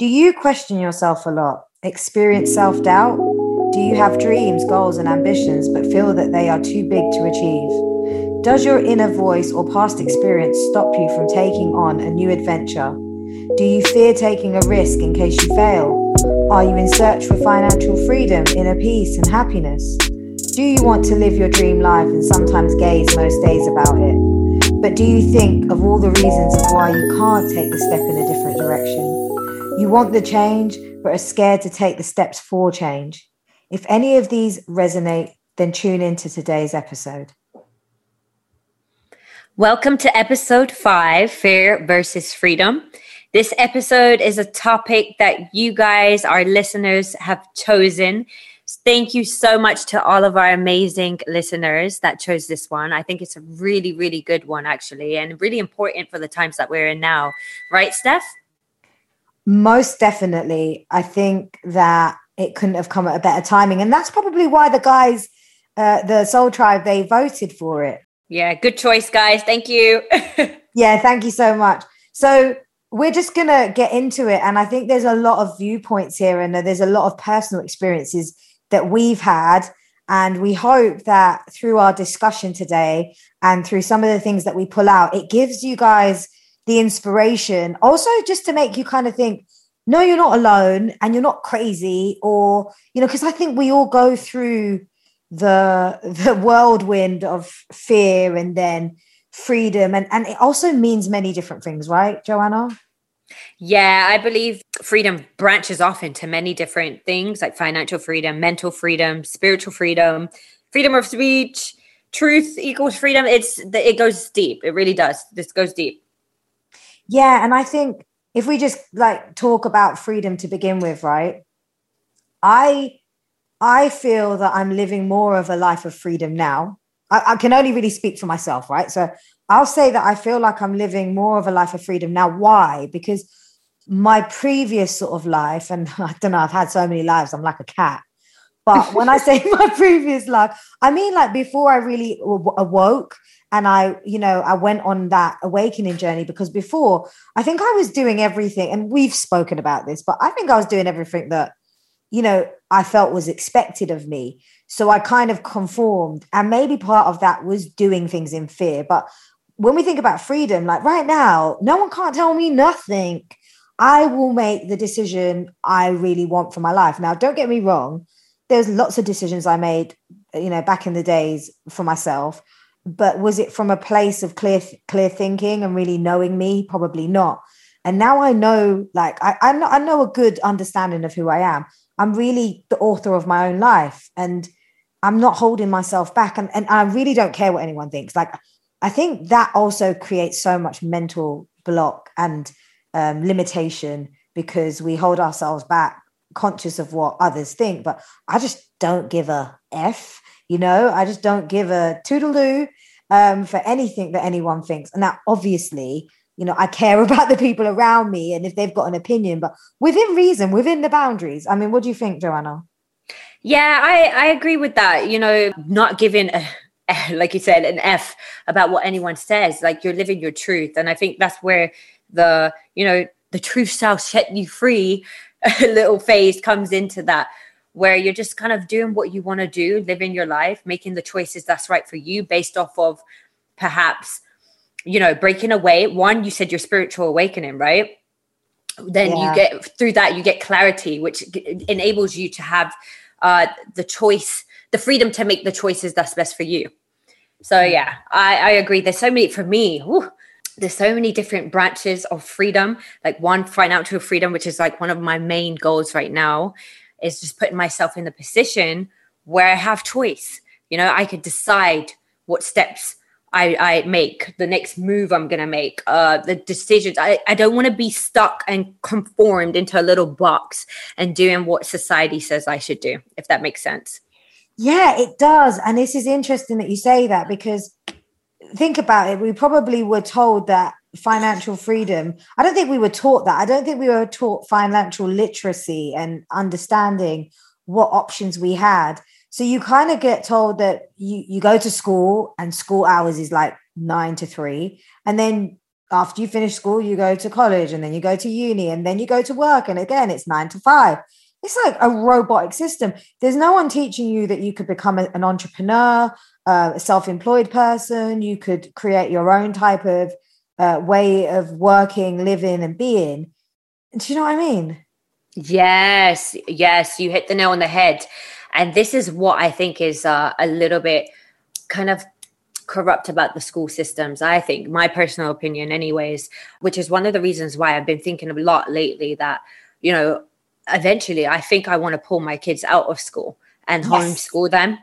Do you question yourself a lot? Experience self-doubt? Do you have dreams, goals, and ambitions, but feel that they are too big to achieve? Does your inner voice or past experience stop you from taking on a new adventure? Do you fear taking a risk in case you fail? Are you in search for financial freedom, inner peace, and happiness? Do you want to live your dream life and sometimes gaze most days about it? But do you think of all the reasons of why you can't take the step in a different direction? You want the change, but are scared to take the steps for change. If any of these resonate, then tune into today's episode. Welcome to episode 5, Fear versus Freedom. This episode is a topic that you guys, our listeners, have chosen. Thank you so much to all of our amazing listeners that chose this one. I think it's a really, really good one, actually, and really important for the times that we're in now. Right, Steph? Most definitely. I think that it couldn't have come at a better timing. And that's probably why the guys, the Soul Tribe, they voted for it. Yeah, good choice, guys. Thank you. Yeah, thank you so much. So we're just going to get into it. And I think there's a lot of viewpoints here and there's a lot of personal experiences that we've had. And we hope that through our discussion today and through some of the things that we pull out, it gives you guys the inspiration, also just to make you kind of think, no, you're not alone and you're not crazy, or, you know, because I think we all go through the whirlwind of fear and then freedom. And it also means many different things, right, Joanna? Yeah, I believe freedom branches off into many different things, like financial freedom, mental freedom, spiritual freedom, freedom of speech, truth equals freedom. It goes deep. It really does. This goes deep. Yeah. And I think if we just like talk about freedom to begin with, right? I feel that I'm living more of a life of freedom now. I can only really speak for myself, right? So I'll say that I feel like I'm living more of a life of freedom now. Why? Because my previous sort of life, and I don't know, I've had so many lives, I'm like a cat. But when I say my previous life, I mean like before I really awoke. And I went on that awakening journey, because before I think I was doing everything, and we've spoken about this, but I think I was doing everything that, you know, I felt was expected of me. So I kind of conformed, and maybe part of that was doing things in fear. But when we think about freedom, like right now, no one can't tell me nothing. I will make the decision I really want for my life. Now, don't get me wrong. There's lots of decisions I made, you know, back in the days for myself. But was it from a place of clear thinking and really knowing me? Probably not. And now I know, like, I know a good understanding of who I am. I'm really the author of my own life, and I'm not holding myself back. And I really don't care what anyone thinks. Like, I think that also creates so much mental block and limitation, because we hold ourselves back conscious of what others think. But I just don't give a F. You know, I just don't give a toodaloo for anything that anyone thinks. And now, obviously, you know, I care about the people around me and if they've got an opinion, but within reason, within the boundaries. I mean, what do you think, Joanna? Yeah, I agree with that. You know, not giving, like you said, an F about what anyone says, like you're living your truth. And I think that's where the truth shall set you free little phase comes into that, where you're just kind of doing what you want to do, living your life, making the choices that's right for you based off of perhaps, you know, breaking away. One, you said your spiritual awakening, right? Then You get through that, you get clarity, which enables you to have the choice, the freedom to make the choices that's best for you. So yeah, I agree. There's so many, for me, there's so many different branches of freedom. Like one, financial freedom, which is like one of my main goals right now, is just putting myself in the position where I have choice. You know, I could decide what steps I make, the next move I'm going to make, the decisions. I don't want to be stuck and conformed into a little box and doing what society says I should do, if that makes sense. Yeah, it does. And this is interesting that you say that, because think about it. We probably were told that financial freedom, I don't think we were taught that. I don't think we were taught financial literacy and understanding what options we had. So you kind of get told that you go to school, and school hours is like 9 to 3. And then after you finish school, you go to college, and then you go to uni, and then you go to work. And again, it's 9 to 5. It's like a robotic system. There's no one teaching you that you could become an entrepreneur, a self-employed person. You could create your own type of way of working, living, and being. Do you know what I mean? Yes. Yes. You hit the nail on the head. And this is what I think is a little bit kind of corrupt about the school systems, I think, my personal opinion anyways, which is one of the reasons why I've been thinking a lot lately that, you know, eventually I think I want to pull my kids out of school and homeschool them.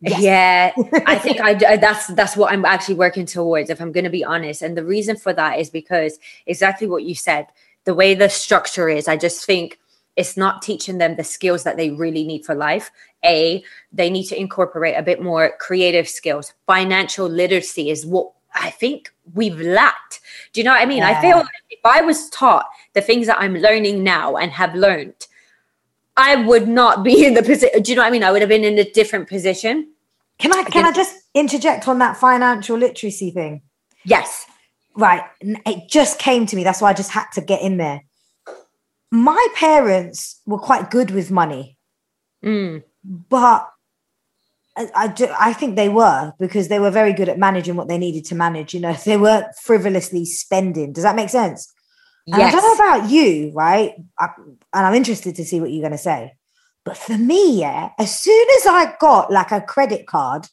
Yes. Yeah, I think that's what I'm actually working towards, if I'm going to be honest. And the reason for that is because exactly what you said, the way the structure is, I just think it's not teaching them the skills that they really need for life. They need to incorporate a bit more creative skills. Financial literacy is what I think we've lacked. Do you know what I mean? Yeah. I feel like if I was taught the things that I'm learning now and have learned, I would not be in the position. Do you know what I mean? I would have been in a different position. Can I just interject on that financial literacy thing? Yes. Right. It just came to me. That's why I just had to get in there. My parents were quite good with money, but I think they were because they were very good at managing what they needed to manage. You know, they weren't frivolously spending. Does that make sense? Yes. And I don't know about you, right? And I'm interested to see what you're going to say. But for me, yeah, as soon as I got like a credit card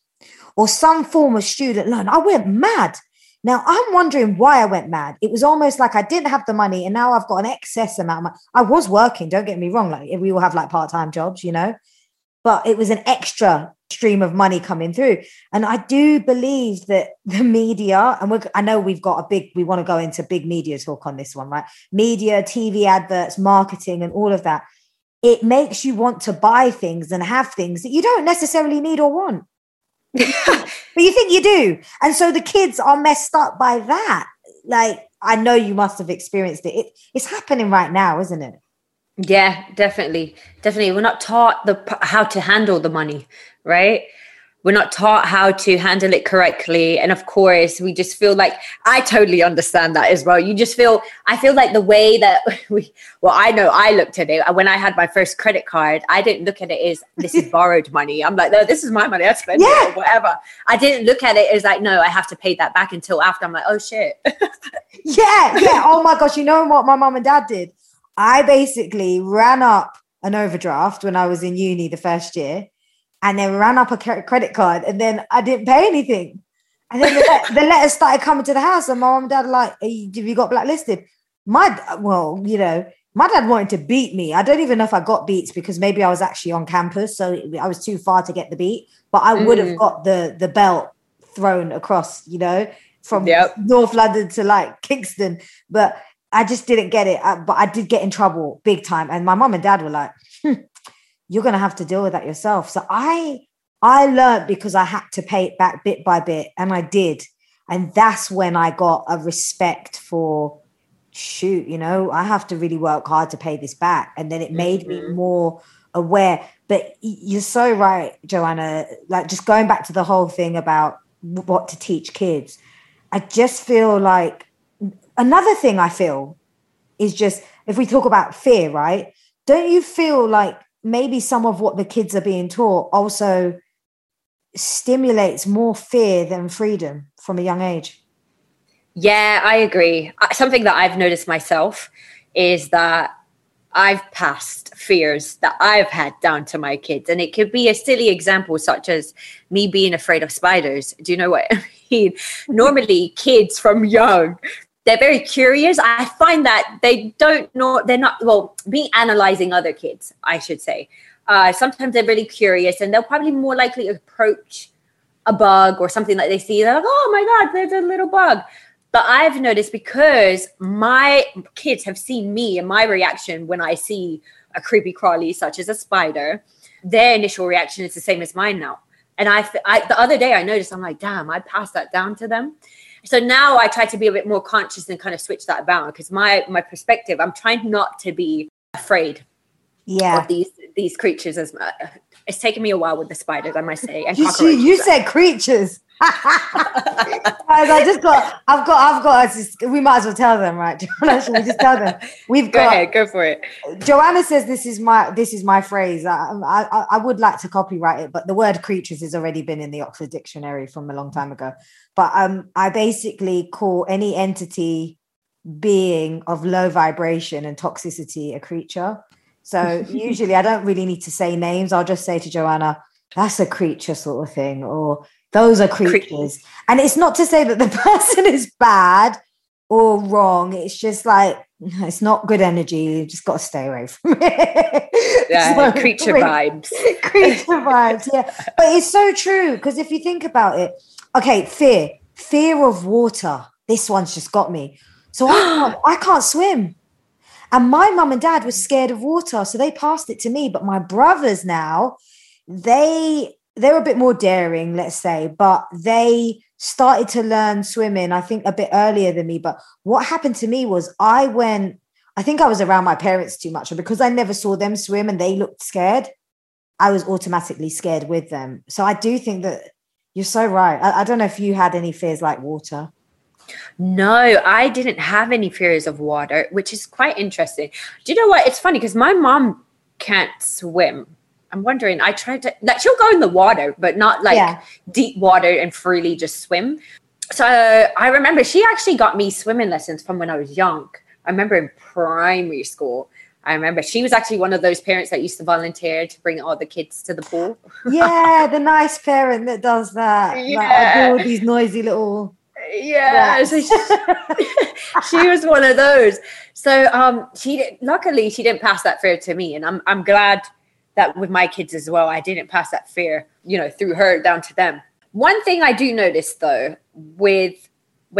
or some form of student loan, I went mad. Now, I'm wondering why I went mad. It was almost like I didn't have the money and now I've got an excess amount of money. I was working, don't get me wrong. Like we all have like part-time jobs, you know, but it was an extra stream of money coming through. And I do believe that the media, and I know we've got we want to go into big media talk on this one, right? Media, TV adverts, marketing, and all of that. It makes you want to buy things and have things that you don't necessarily need or want. But you think you do, and so the kids are messed up by that. Like, I know you must have experienced it. It's happening right now, isn't it? Yeah, definitely we're not taught how to handle the money, right? We're not taught how to handle it correctly. And of course, we just feel like, I totally understand that as well. I feel like the way that I know I looked at it, when I had my first credit card, I didn't look at it as this is borrowed money. I'm like, no, this is my money. I spent it or whatever. I didn't look at it as like, no, I have to pay that back until after. I'm like, oh shit. Yeah. Oh my gosh. You know what my mom and dad did? I basically ran up an overdraft when I was in uni the first year. And then ran up a credit card and then I didn't pay anything. And then the letters started coming to the house and my mom and dad were like, have you got blacklisted? My dad wanted to beat me. I don't even know if I got beats because maybe I was actually on campus. So I was too far to get the beat, but I would have got the belt thrown across, you know, from North London to like Kingston. But I just didn't get it. But I did get in trouble big time. And my mom and dad were like, you're going to have to deal with that yourself. So I learned because I had to pay it back bit by bit, and I did. And that's when I got a respect for, shoot, you know, I have to really work hard to pay this back. And then it made me more aware. But you're so right, Joanna, like just going back to the whole thing about what to teach kids. I just feel like another thing I feel is just, if we talk about fear, right? Don't you feel like maybe some of what the kids are being taught also stimulates more fear than freedom from a young age? Yeah, I agree. Something that I've noticed myself is that I've passed fears that I've had down to my kids. And it could be a silly example, such as me being afraid of spiders. Do you know what I mean? Normally, kids from young, they're very curious. I find that they don't know, being analyzing other kids, I should say. Sometimes they're really curious and they'll probably more likely approach a bug or something that they see. They're like, oh my God, there's a little bug. But I've noticed because my kids have seen me and my reaction when I see a creepy crawly, such as a spider, their initial reaction is the same as mine now. And I the other day I noticed, I'm like, damn, I passed that down to them. So now I try to be a bit more conscious and kind of switch that around because my perspective, I'm trying not to be afraid of these creatures. It's taken me a while with the spiders, I must say. And you said creatures. We might as well tell them, right? Joanna, should we just tell them? Go for it. Joanna says, this is my phrase. I would like to copyright it, but the word creatures has already been in the Oxford Dictionary from a long time ago. But I basically call any entity, being of low vibration and toxicity, a creature. So usually I don't really need to say names. I'll just say to Joanna, that's a creature sort of thing, or those are creatures. And it's not to say that the person is bad or wrong. It's just like, it's not good energy. You just got to stay away from it. Yeah, so, creature vibes. Creature vibes, yeah. But it's so true, because if you think about it, okay, fear of water. This one's just got me. So I can't swim. And my mum and dad were scared of water, so they passed it to me. But my brothers now, they're a bit more daring, let's say, but they started to learn swimming, I think, a bit earlier than me. But what happened to me was I think I was around my parents too much. And because I never saw them swim and they looked scared, I was automatically scared with them. So I do think that you're so right. I don't know if you had any fears like water. No, I didn't have any fears of water, which is quite interesting. Do you know what? It's funny because my mom can't swim. I'm wondering, I tried to, like, she'll go in the water, but not like deep water and freely just swim. So I remember she actually got me swimming lessons from when I was young. I remember in primary school. I remember she was actually one of those parents that used to volunteer to bring all the kids to the pool. Yeah, the nice parent that does that. Yeah. Like, I do all these noisy little... Yeah, so she was one of those. So luckily she didn't pass that fear to me, and I'm glad that with my kids as well, I didn't pass that fear, through her down to them. One thing I do notice though, when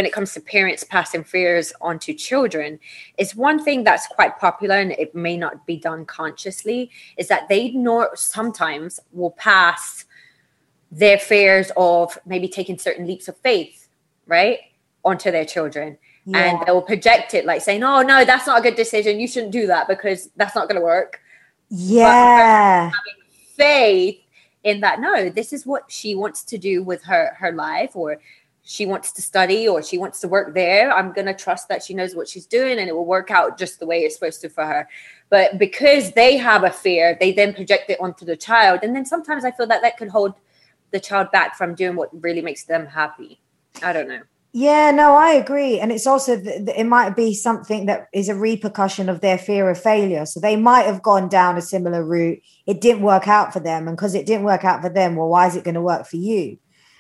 it comes to parents passing fears onto children, is one thing that's quite popular, and it may not be done consciously, is that they sometimes will pass their fears of maybe taking certain leaps of faith, right, onto their children. Yeah. And they'll project it, like saying, oh no, that's not a good decision, you shouldn't do that because that's not going to work. Yeah. But having faith in that, no, this is what she wants to do with her life, or she wants to study, or she wants to work there. I'm going to trust that she knows what she's doing and it will work out just the way it's supposed to for her. But because they have a fear, they then project it onto the child. And then sometimes I feel that could hold the child back from doing what really makes them happy. I don't know. Yeah, no, I agree. And it's also it might be something that is a repercussion of their fear of failure. So they might have gone down a similar route. It didn't work out for them. And because it didn't work out for them, well, why is it going to work for you?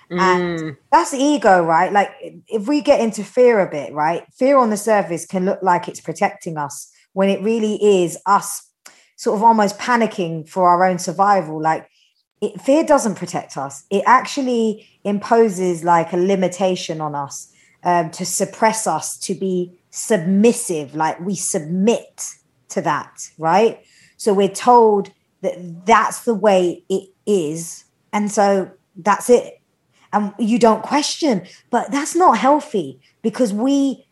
And that's ego, right? Like, if we get into fear a bit, right? Fear on the surface can look like it's protecting us when it really is us sort of almost panicking for our own survival. Like, fear doesn't protect us. It actually imposes like a limitation on us, to suppress us, to be submissive. Like, we submit to that, right? So we're told that that's the way it is. And so that's it. And you don't question, but that's not healthy, because we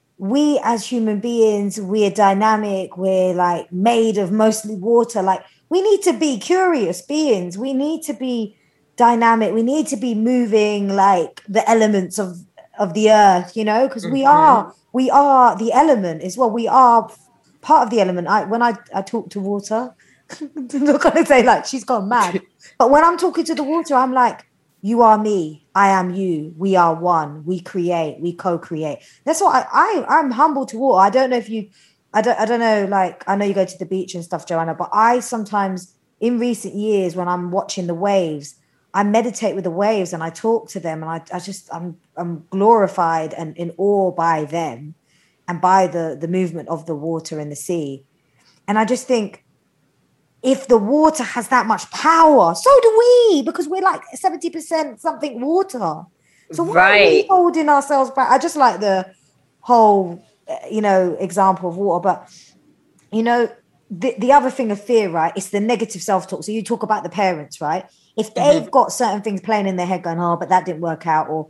as human beings, we're dynamic. We're like made of mostly water. Like, we need to be curious beings. We need to be dynamic. We need to be moving like the elements of the earth, because we are the element as well. We are part of the element. When I talk to water, I'm not going to say like she's gone mad. But when I'm talking to the water, I'm like, you are me. I am you. We are one. We create. We co-create. That's what I'm humble to water. I don't know if you... I don't know, like, I know you go to the beach and stuff, Joanna, but I sometimes, in recent years, when I'm watching the waves, I meditate with the waves and I talk to them, and I'm glorified and in awe by them and by the movement of the water and the sea. And I just think, if the water has that much power, so do we, because we're like 70% something water. So why are we holding ourselves back? I just like the whole... example of water. But the other thing of fear, right, it's the negative self-talk. So you talk about the parents, right? If they've got certain things playing in their head going, oh, but that didn't work out, or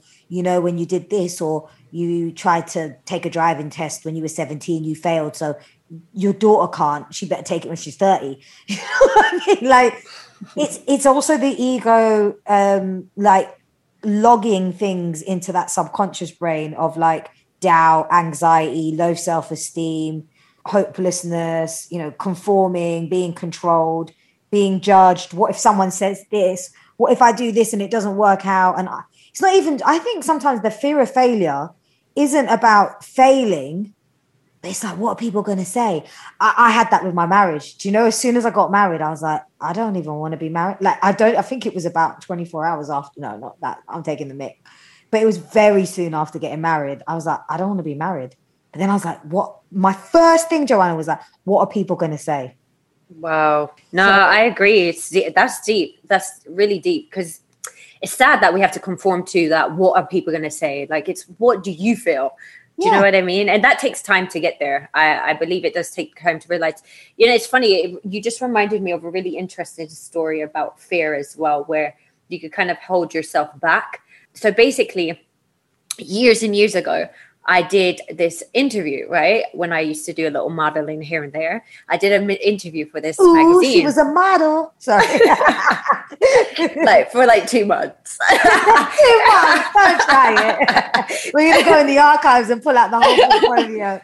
when you did this, or you tried to take a driving test when you were 17, you failed, so your daughter can't, she better take it when she's 30. You know what I mean? Like, it's also the ego, like logging things into that subconscious brain of like doubt, anxiety, low self-esteem, hopelessness, you know, conforming, being controlled, being judged. What if someone says this? What if I do this and it doesn't work out? And it's not even, I think sometimes the fear of failure isn't about failing, but it's like, what are people going to say? I had that with my marriage. Do you know, as soon as I got married, I was like, I don't even want to be married. Like, I think it was about 24 hours after. No, not that. I'm taking the mic. But it was very soon after getting married. I was like, I don't want to be married. But then I was like, what? My first thing, Joanna, was like, what are people going to say? Wow. No, so, I agree. It's deep. That's deep. That's really deep. Because it's sad that we have to conform to that. What are people going to say? Like, it's what do you feel? Do you know what I mean? And that takes time to get there. I believe it does take time to realize. You know, it's funny. You just reminded me of a really interesting story about fear as well, where you could kind of hold yourself back. So basically, years and years ago, I did this interview, right? When I used to do a little modeling here and there. I did an interview for this magazine. She was a model. Sorry. Like for 2 months. 2 months. Don't try it. We're going to go in the archives and pull out the whole portfolio.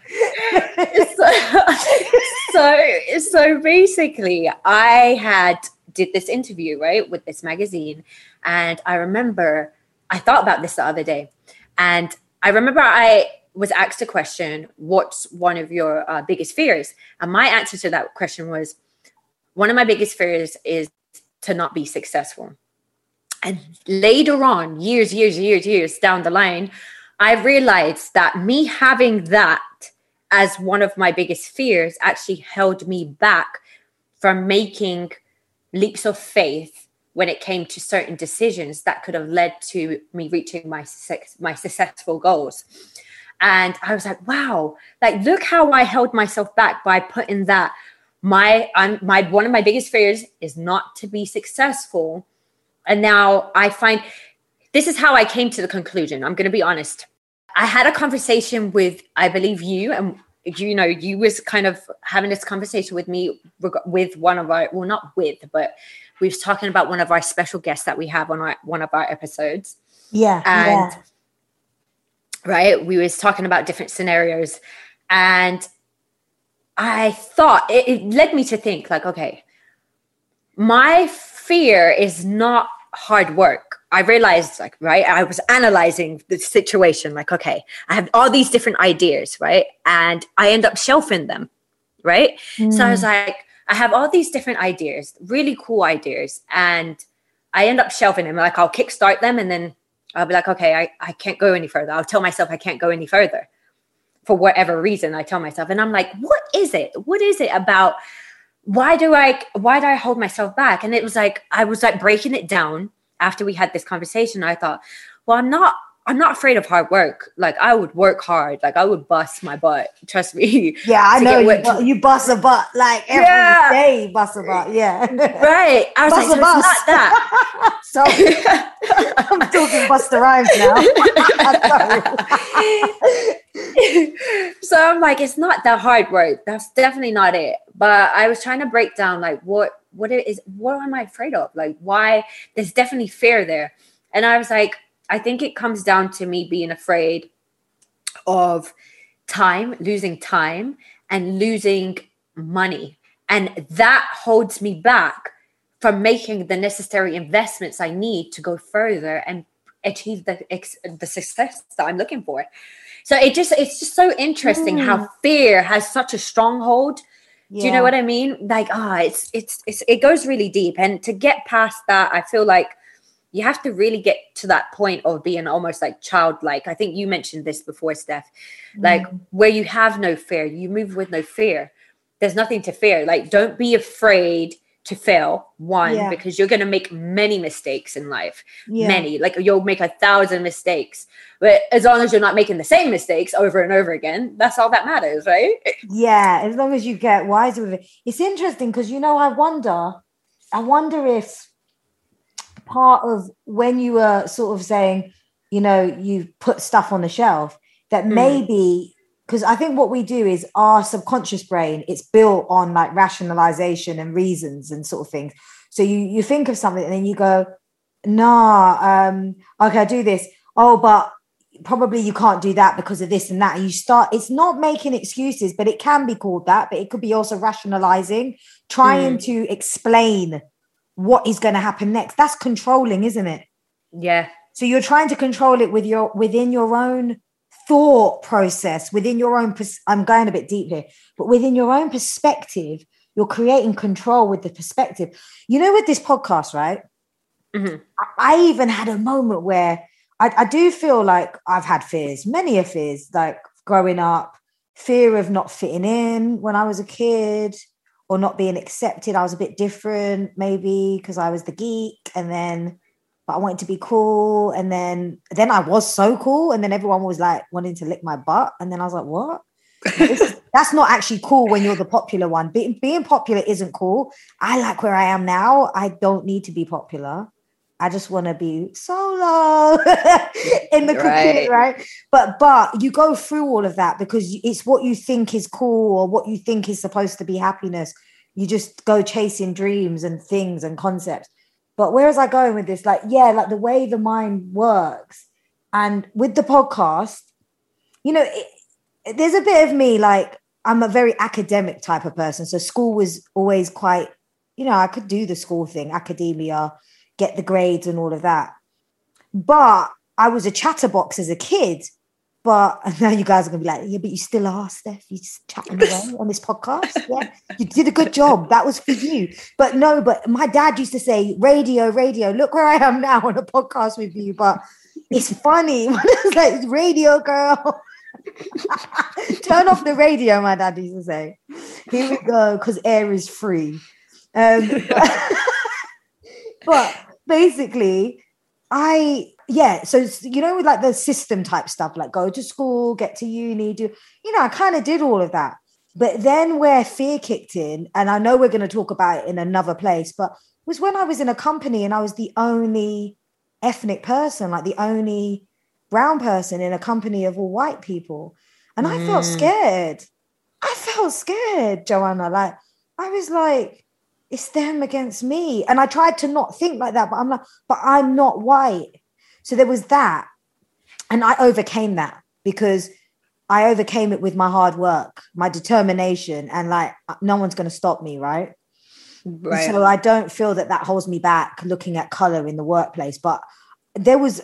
So basically I did this interview, right? With this magazine. And I remember, I thought about this the other day, and I remember I was asked a question, what's one of your biggest fears? And my answer to that question was, one of my biggest fears is to not be successful. And later on, years down the line, I realized that me having that as one of my biggest fears actually held me back from making leaps of faith when it came to certain decisions that could have led to me reaching my successful goals. And I was like, wow, like, look how I held myself back by putting that one of my biggest fears is not to be successful. And now I find this is how I came to the conclusion. I'm going to be honest. I had a conversation with, I believe, you, and you know, you was kind of having this conversation with me with one of our, well, not with, but we was talking about one of our special guests that we have on one of our episodes. Yeah. And right, we was talking about different scenarios, and I thought it led me to think like, okay, my fear is not hard work. I realized, like, right, I was analyzing the situation, like, okay, I have all these different ideas, right? And I end up shelving them, right? Mm. So I was like, I have all these different ideas, really cool ideas, and I end up shelving them. Like, I'll kickstart them, and then I'll be like, okay, I can't go any further. I'll tell myself I can't go any further for whatever reason I tell myself. And I'm like, what is it? What is it about? Why do I hold myself back? And it was like, I was like breaking it down. After we had this conversation, I thought, well, I'm not afraid of hard work. Like, I would work hard. Like, I would bust my butt. Trust me. Yeah, I know you bust a butt. Like, every day, bust a butt. Yeah. Right. I was bust like, so it's not that. So I'm talking Busta Rhymes now. So I'm like, it's not that hard work. That's definitely not it. But I was trying to break down, like, what am I afraid of? Like, why? There's definitely fear there. And I was like, I think it comes down to me being afraid of time and losing money. And that holds me back from making the necessary investments I need to go further and achieve the success that I'm looking for. So it's just so interesting how fear has such a stronghold. Yeah. Do you know what I mean? Like, it goes really deep. And to get past that, I feel like you have to really get to that point of being almost like childlike. I think you mentioned this before, Steph, like where you have no fear, you move with no fear. There's nothing to fear. Like, don't be afraid to fail, because you're going to make many mistakes in life, many, like you'll make 1,000 mistakes, but as long as you're not making the same mistakes over and over again, that's all that matters, right? Yeah, as long as you get wiser with it. It's interesting because, you know, I wonder if part of when you were sort of saying, you know, you put stuff on the shelf that maybe, because I think what we do is our subconscious brain, it's built on like rationalization and reasons and sort of things. So you think of something and then you go, okay, I do this. Oh, but probably you can't do that because of this and that. You start, it's not making excuses, but it can be called that, but it could be also rationalizing, trying to explain what is going to happen next. That's controlling, isn't it? Yeah. So you're trying to control it with your, within your own thought process, within your own, I'm going a bit deep here, but within your own perspective, you're creating control with the perspective. You know, with this podcast, right? Mm-hmm. I even had a moment where I do feel like I've had fears, many fears, like growing up, fear of not fitting in when I was a kid or not being accepted. I was a bit different, maybe because I was the geek, and then, but I wanted to be cool. And then I was so cool. And then everyone was like wanting to lick my butt. And then I was like, what? That's not actually cool when you're the popular one. Being popular isn't cool. I like where I am now. I don't need to be popular. I just want to be solo in the cocoon, right? But you go through all of that because it's what you think is cool or what you think is supposed to be happiness. You just go chasing dreams and things and concepts. But where was I going with this? Like, yeah, like the way the mind works. And with the podcast, you know, there's a bit of me, like, I'm a very academic type of person. So school was always quite, you know, I could do the school thing, academia, get the grades and all of that. But I was a chatterbox as a kid. But now you guys are going to be like, yeah, but you still are, Steph. You're just chatting away on this podcast. Yeah, you did a good job. That was for you. But no, but my dad used to say, radio, look where I am now on a podcast with you. But it's funny. It's like, radio, girl. Turn off the radio, my dad used to say. Here we go, because air is free. But basically, so you know, with like the system type stuff, like go to school, get to uni, I kind of did all of that. But then where fear kicked in, and I know we're going to talk about it in another place, but was when I was in a company and I was the only ethnic person, like the only brown person in a company of all white people. And I felt scared. Joanna. Like, I was like, it's them against me. And I tried to not think like that, but I'm not white. So there was that. And I overcame that because I overcame it with my hard work, my determination, and like, no one's going to stop me, right? Right. So I don't feel that holds me back looking at color in the workplace. But there was,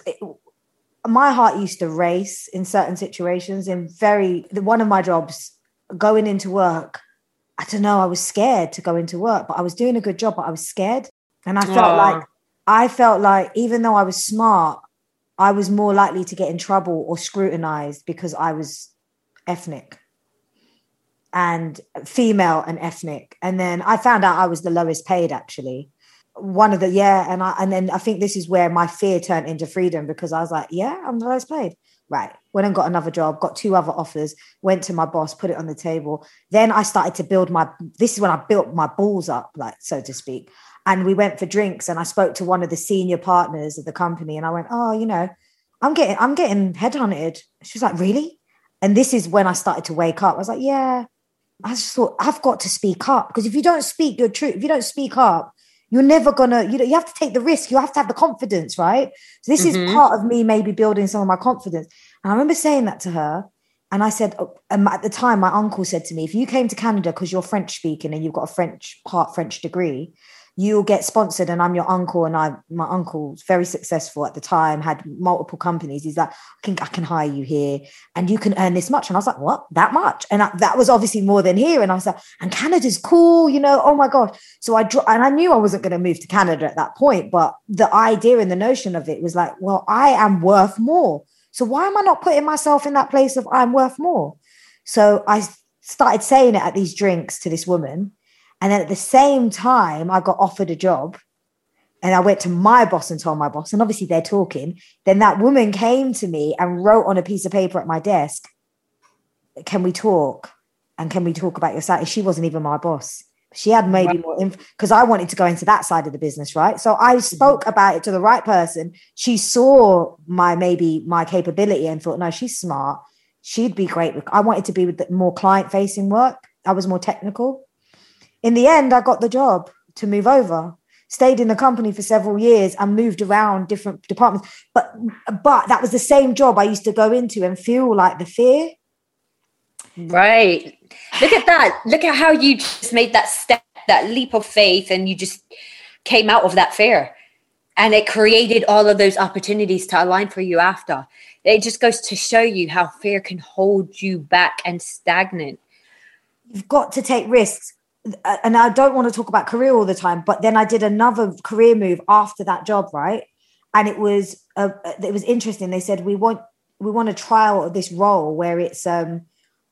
my heart used to race in certain situations. One of my jobs, going into work, I don't know, I was scared to go into work, but I was doing a good job, but I was scared. And I felt like even though I was smart, I was more likely to get in trouble or scrutinized because I was ethnic and female and ethnic. And then I found out I was the lowest paid, actually. And then I think this is where my fear turned into freedom, because I was like, yeah, I'm the lowest paid. Right. Went and got another job, got 2 other offers, went to my boss, put it on the table. Then I started to this is when I built my balls up, like, so to speak. And we went for drinks and I spoke to one of the senior partners of the company and I went, oh, you know, I'm getting headhunted. She was like, really? And this is when I started to wake up. I was like, yeah, I just thought I've got to speak up, because if you don't speak your truth, if you don't speak up, you're never gonna, you have to take the risk. You have to have the confidence, right? So this is part of me maybe building some of my confidence. And I remember saying that to her. And I said, at the time, my uncle said to me, if you came to Canada because you're French speaking and you've got a French degree, you'll get sponsored. And I'm your uncle. And my uncle's very successful at the time, had multiple companies. He's like, I can hire you here and you can earn this much. And I was like, what? That much? And that was obviously more than here. And I was like, and Canada's cool, you know, oh my God. So I knew I wasn't going to move to Canada at that point. But the idea and the notion of it was like, well, I am worth more. So why am I not putting myself in that place of I'm worth more? So I started saying it at these drinks to this woman. And then at the same time, I got offered a job and I went to my boss and told my boss, and obviously they're talking. Then that woman came to me and wrote on a piece of paper at my desk, can we talk? And can we talk about your salary? She wasn't even my boss. She had maybe more info because I wanted to go into that side of the business, right? So I spoke about it to the right person. She saw my capability and thought, no, she's smart. She'd be great. I wanted to be with more client-facing work. I was more technical. In the end, I got the job to move over. stayed in the company for several years and moved around different departments. But that was the same job I used to go into and feel like the fear. Right. Look at that. Look at how you just made that step, that leap of faith, and you just came out of that fear. And it created all of those opportunities to align for you after. It just goes to show you how fear can hold you back and stagnant. You've got to take risks. And I don't want to talk about career all the time, but then I did another career move after that job, right? And it was interesting. They said, we want a trial of this role where it's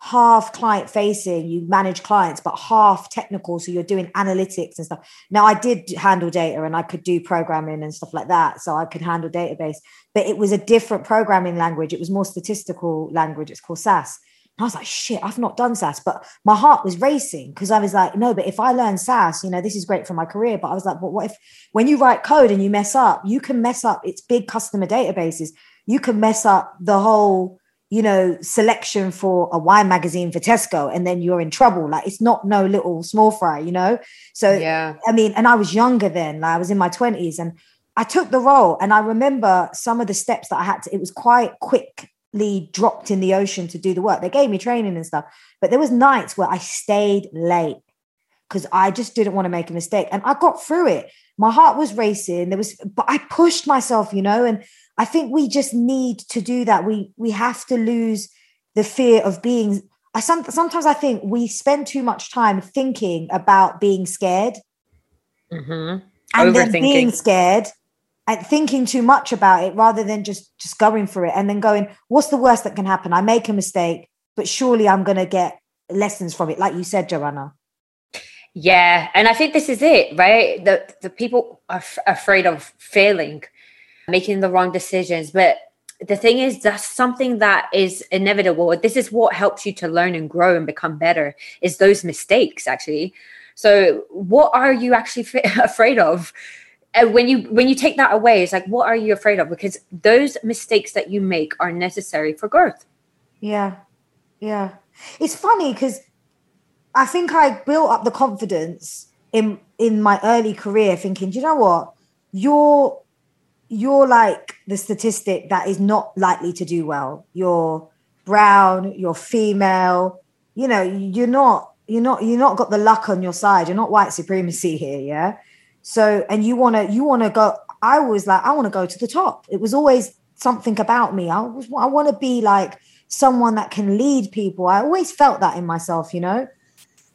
half client facing, you manage clients, but half technical. So you're doing analytics and stuff. Now I did handle data and I could do programming and stuff like that. So I could handle database, but it was a different programming language. It was more statistical language. It's called SAS. And I was like, shit, I've not done SAS, but my heart was racing. Cause I was like, no, but if I learn SAS, this is great for my career. But I was like, but what if, when you write code and you mess up, you can mess up. It's big customer databases. You can mess up the whole, selection for a wine magazine for Tesco, and then you're in trouble. Like, it's not no little small fry, So, yeah. I mean, and I was younger then, like I was in my 20s, and I took the role. And I remember some of the steps that I had to, it was quite quickly dropped in the ocean to do the work. They gave me training and stuff, but there was nights where I stayed late because I just didn't want to make a mistake. And I got through it. My heart was racing. But I pushed myself, and I think we just need to do that. We have to lose the fear of being. Sometimes I think we spend too much time thinking about being scared, mm-hmm. and then being scared and thinking too much about it, rather than just going for it and then going, what's the worst that can happen? I make a mistake, but surely I'm going to get lessons from it. Like you said, Joanna. Yeah. And I think this is it, right? The people are afraid of failing, making the wrong decisions. But the thing is, that's something that is inevitable. This is what helps you to learn and grow and become better, is those mistakes, actually. So what are you actually afraid of? And when you take that away, it's like, what are you afraid of? Because those mistakes that you make are necessary for growth. Yeah. Yeah. It's funny because I think I built up the confidence in my early career thinking, you know what? You're like the statistic that is not likely to do well. You're brown, you're female, you're not got the luck on your side. You're not white supremacy here. Yeah. So, and you want to go, I was like, I want to go to the top. It was always something about me. I want to be like someone that can lead people. I always felt that in myself,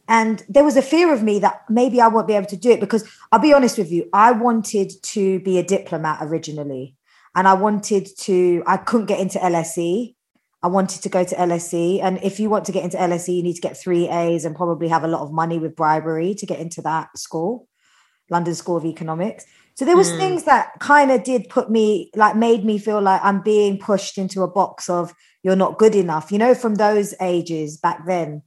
And there was a fear of me that maybe I won't be able to do it, because I'll be honest with you, I wanted to be a diplomat originally, and I couldn't get into LSE. I wanted to go to LSE. And if you want to get into LSE, you need to get 3 A's and probably have a lot of money with bribery to get into that school, London School of Economics. So there was things that kind of did put me, like made me feel like I'm being pushed into a box of you're not good enough, from those ages back then.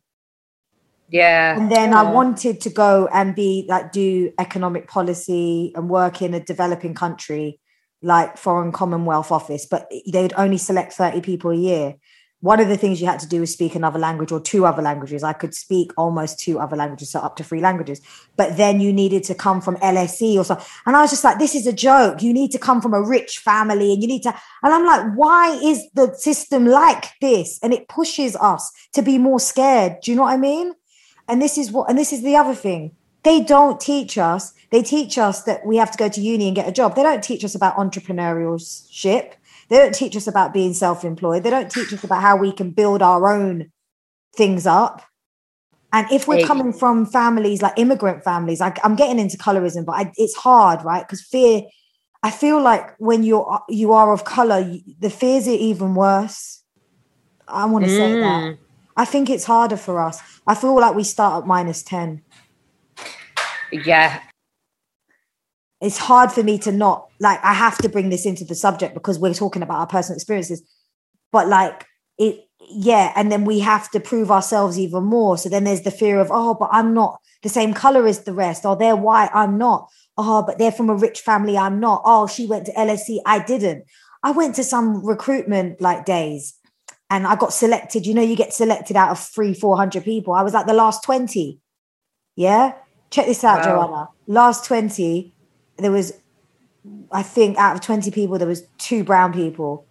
Yeah. And then I wanted to go and do economic policy and work in a developing country, like Foreign Commonwealth Office, but they'd only select 30 people a year. One of the things you had to do was speak another language or 2 other languages. I could speak almost 2 other languages, so up to 3 languages. But then you needed to come from LSE or something. And I was just like, this is a joke. You need to come from a rich family and you need to. And I'm like, why is the system like this? And it pushes us to be more scared. Do you know what I mean? And this is the other thing. They don't teach us. They teach us that we have to go to uni and get a job. They don't teach us about entrepreneurship. They don't teach us about being self-employed. They don't teach us about how we can build our own things up. And if we're coming from families, like immigrant families, I'm getting into colorism, but it's hard, right? Because fear, I feel like when you are of color, the fears are even worse. I want to say that. I think it's harder for us. I feel like we start at -10. Yeah. It's hard for me to not, like, I have to bring this into the subject because we're talking about our personal experiences. But like it, yeah. And then we have to prove ourselves even more. So then there's the fear of, oh, but I'm not the same color as the rest. Or they're white, I'm not. Oh, but they're from a rich family, I'm not. Oh, she went to LSE, I didn't. I went to some recruitment like days. And I got selected, you get selected out of 300-400 people. I was like the last 20. Yeah. Check this out, wow. Joanna. Last 20. there was, I think out of 20 people, there was 2 brown people.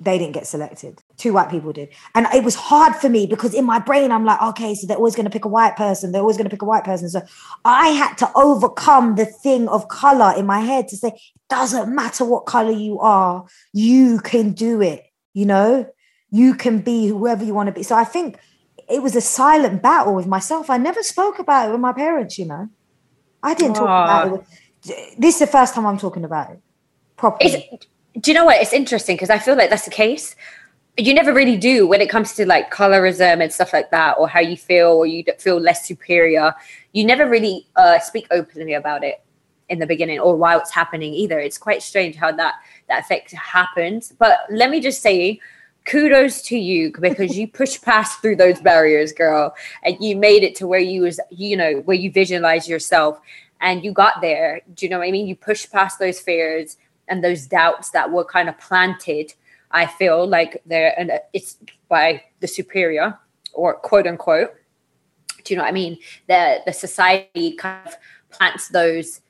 They didn't get selected. 2 white people did. And it was hard for me because in my brain, I'm like, okay, so they're always going to pick a white person. They're always going to pick a white person. So I had to overcome the thing of color in my head to say, it doesn't matter what color you are. You can do it. You know, you can be whoever you want to be. So I think it was a silent battle with myself. I never spoke about it with my parents, you know. I didn't talk about it. This is the first time I'm talking about it properly. Do you know what? It's interesting because I feel like that's the case. You never really do when it comes to like colorism and stuff like that, or how you feel, or you feel less superior. You never really speak openly about it in the beginning or while it's happening either. It's quite strange how that effect happens. But let me just say kudos to you because you pushed past through those barriers, girl, and you made it to where you was, you know, where you visualize yourself and you got there. Do you know what I mean? You pushed past those fears and those doubts that were kind of planted, I feel like they're, and it's by the superior or quote unquote, do you know what I mean? The society kind of plants those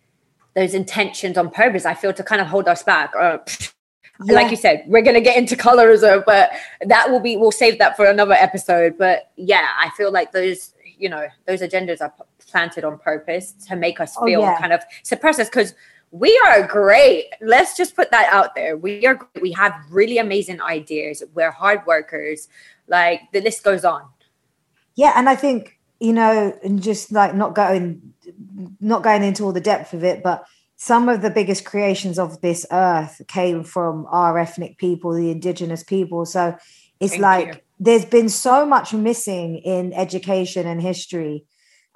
intentions on purpose, I feel, to kind of hold us back. Yeah. Like you said, we're going to get into colorism, but that will be, we'll save that for another episode. But yeah, I feel like those, you know, those agendas are planted on purpose to make us feel kind of suppress us because we are great. Let's just put that out there. We are great. We have really amazing ideas. We're hard workers. Like the list goes on. Yeah. And I think, you know, and just like not going into all the depth of it, but some of the biggest creations of this earth came from our ethnic people, the indigenous people. So it's there's been so much missing in education and history,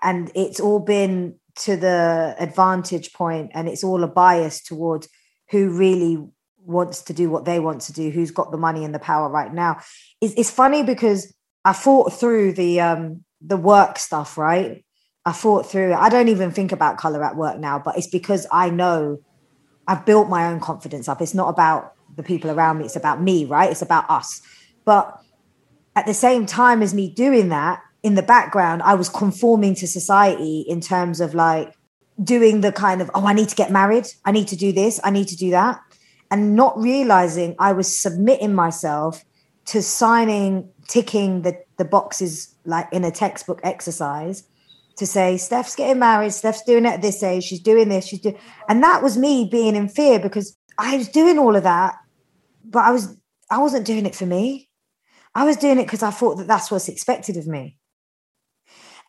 and it's all been to the advantage point, and it's all a bias towards who really wants to do what they want to do, who's got the money and the power right now. It's funny because I thought through the work stuff, right? I thought through it. I don't even think about color at work now, but it's because I know I've built my own confidence up. It's not about the people around me. It's about me, right? It's about us. But at the same time as me doing that, in the background, I was conforming to society in terms of like doing the kind of, oh, I need to get married. I need to do this. I need to do that. And not realizing I was submitting myself to ticking the boxes like in a textbook exercise to say, Steph's getting married. Steph's doing it at this age. She's doing this. And that was me being in fear because I was doing all of that, but I wasn't doing it for me. I was doing it because I thought that that's what's expected of me.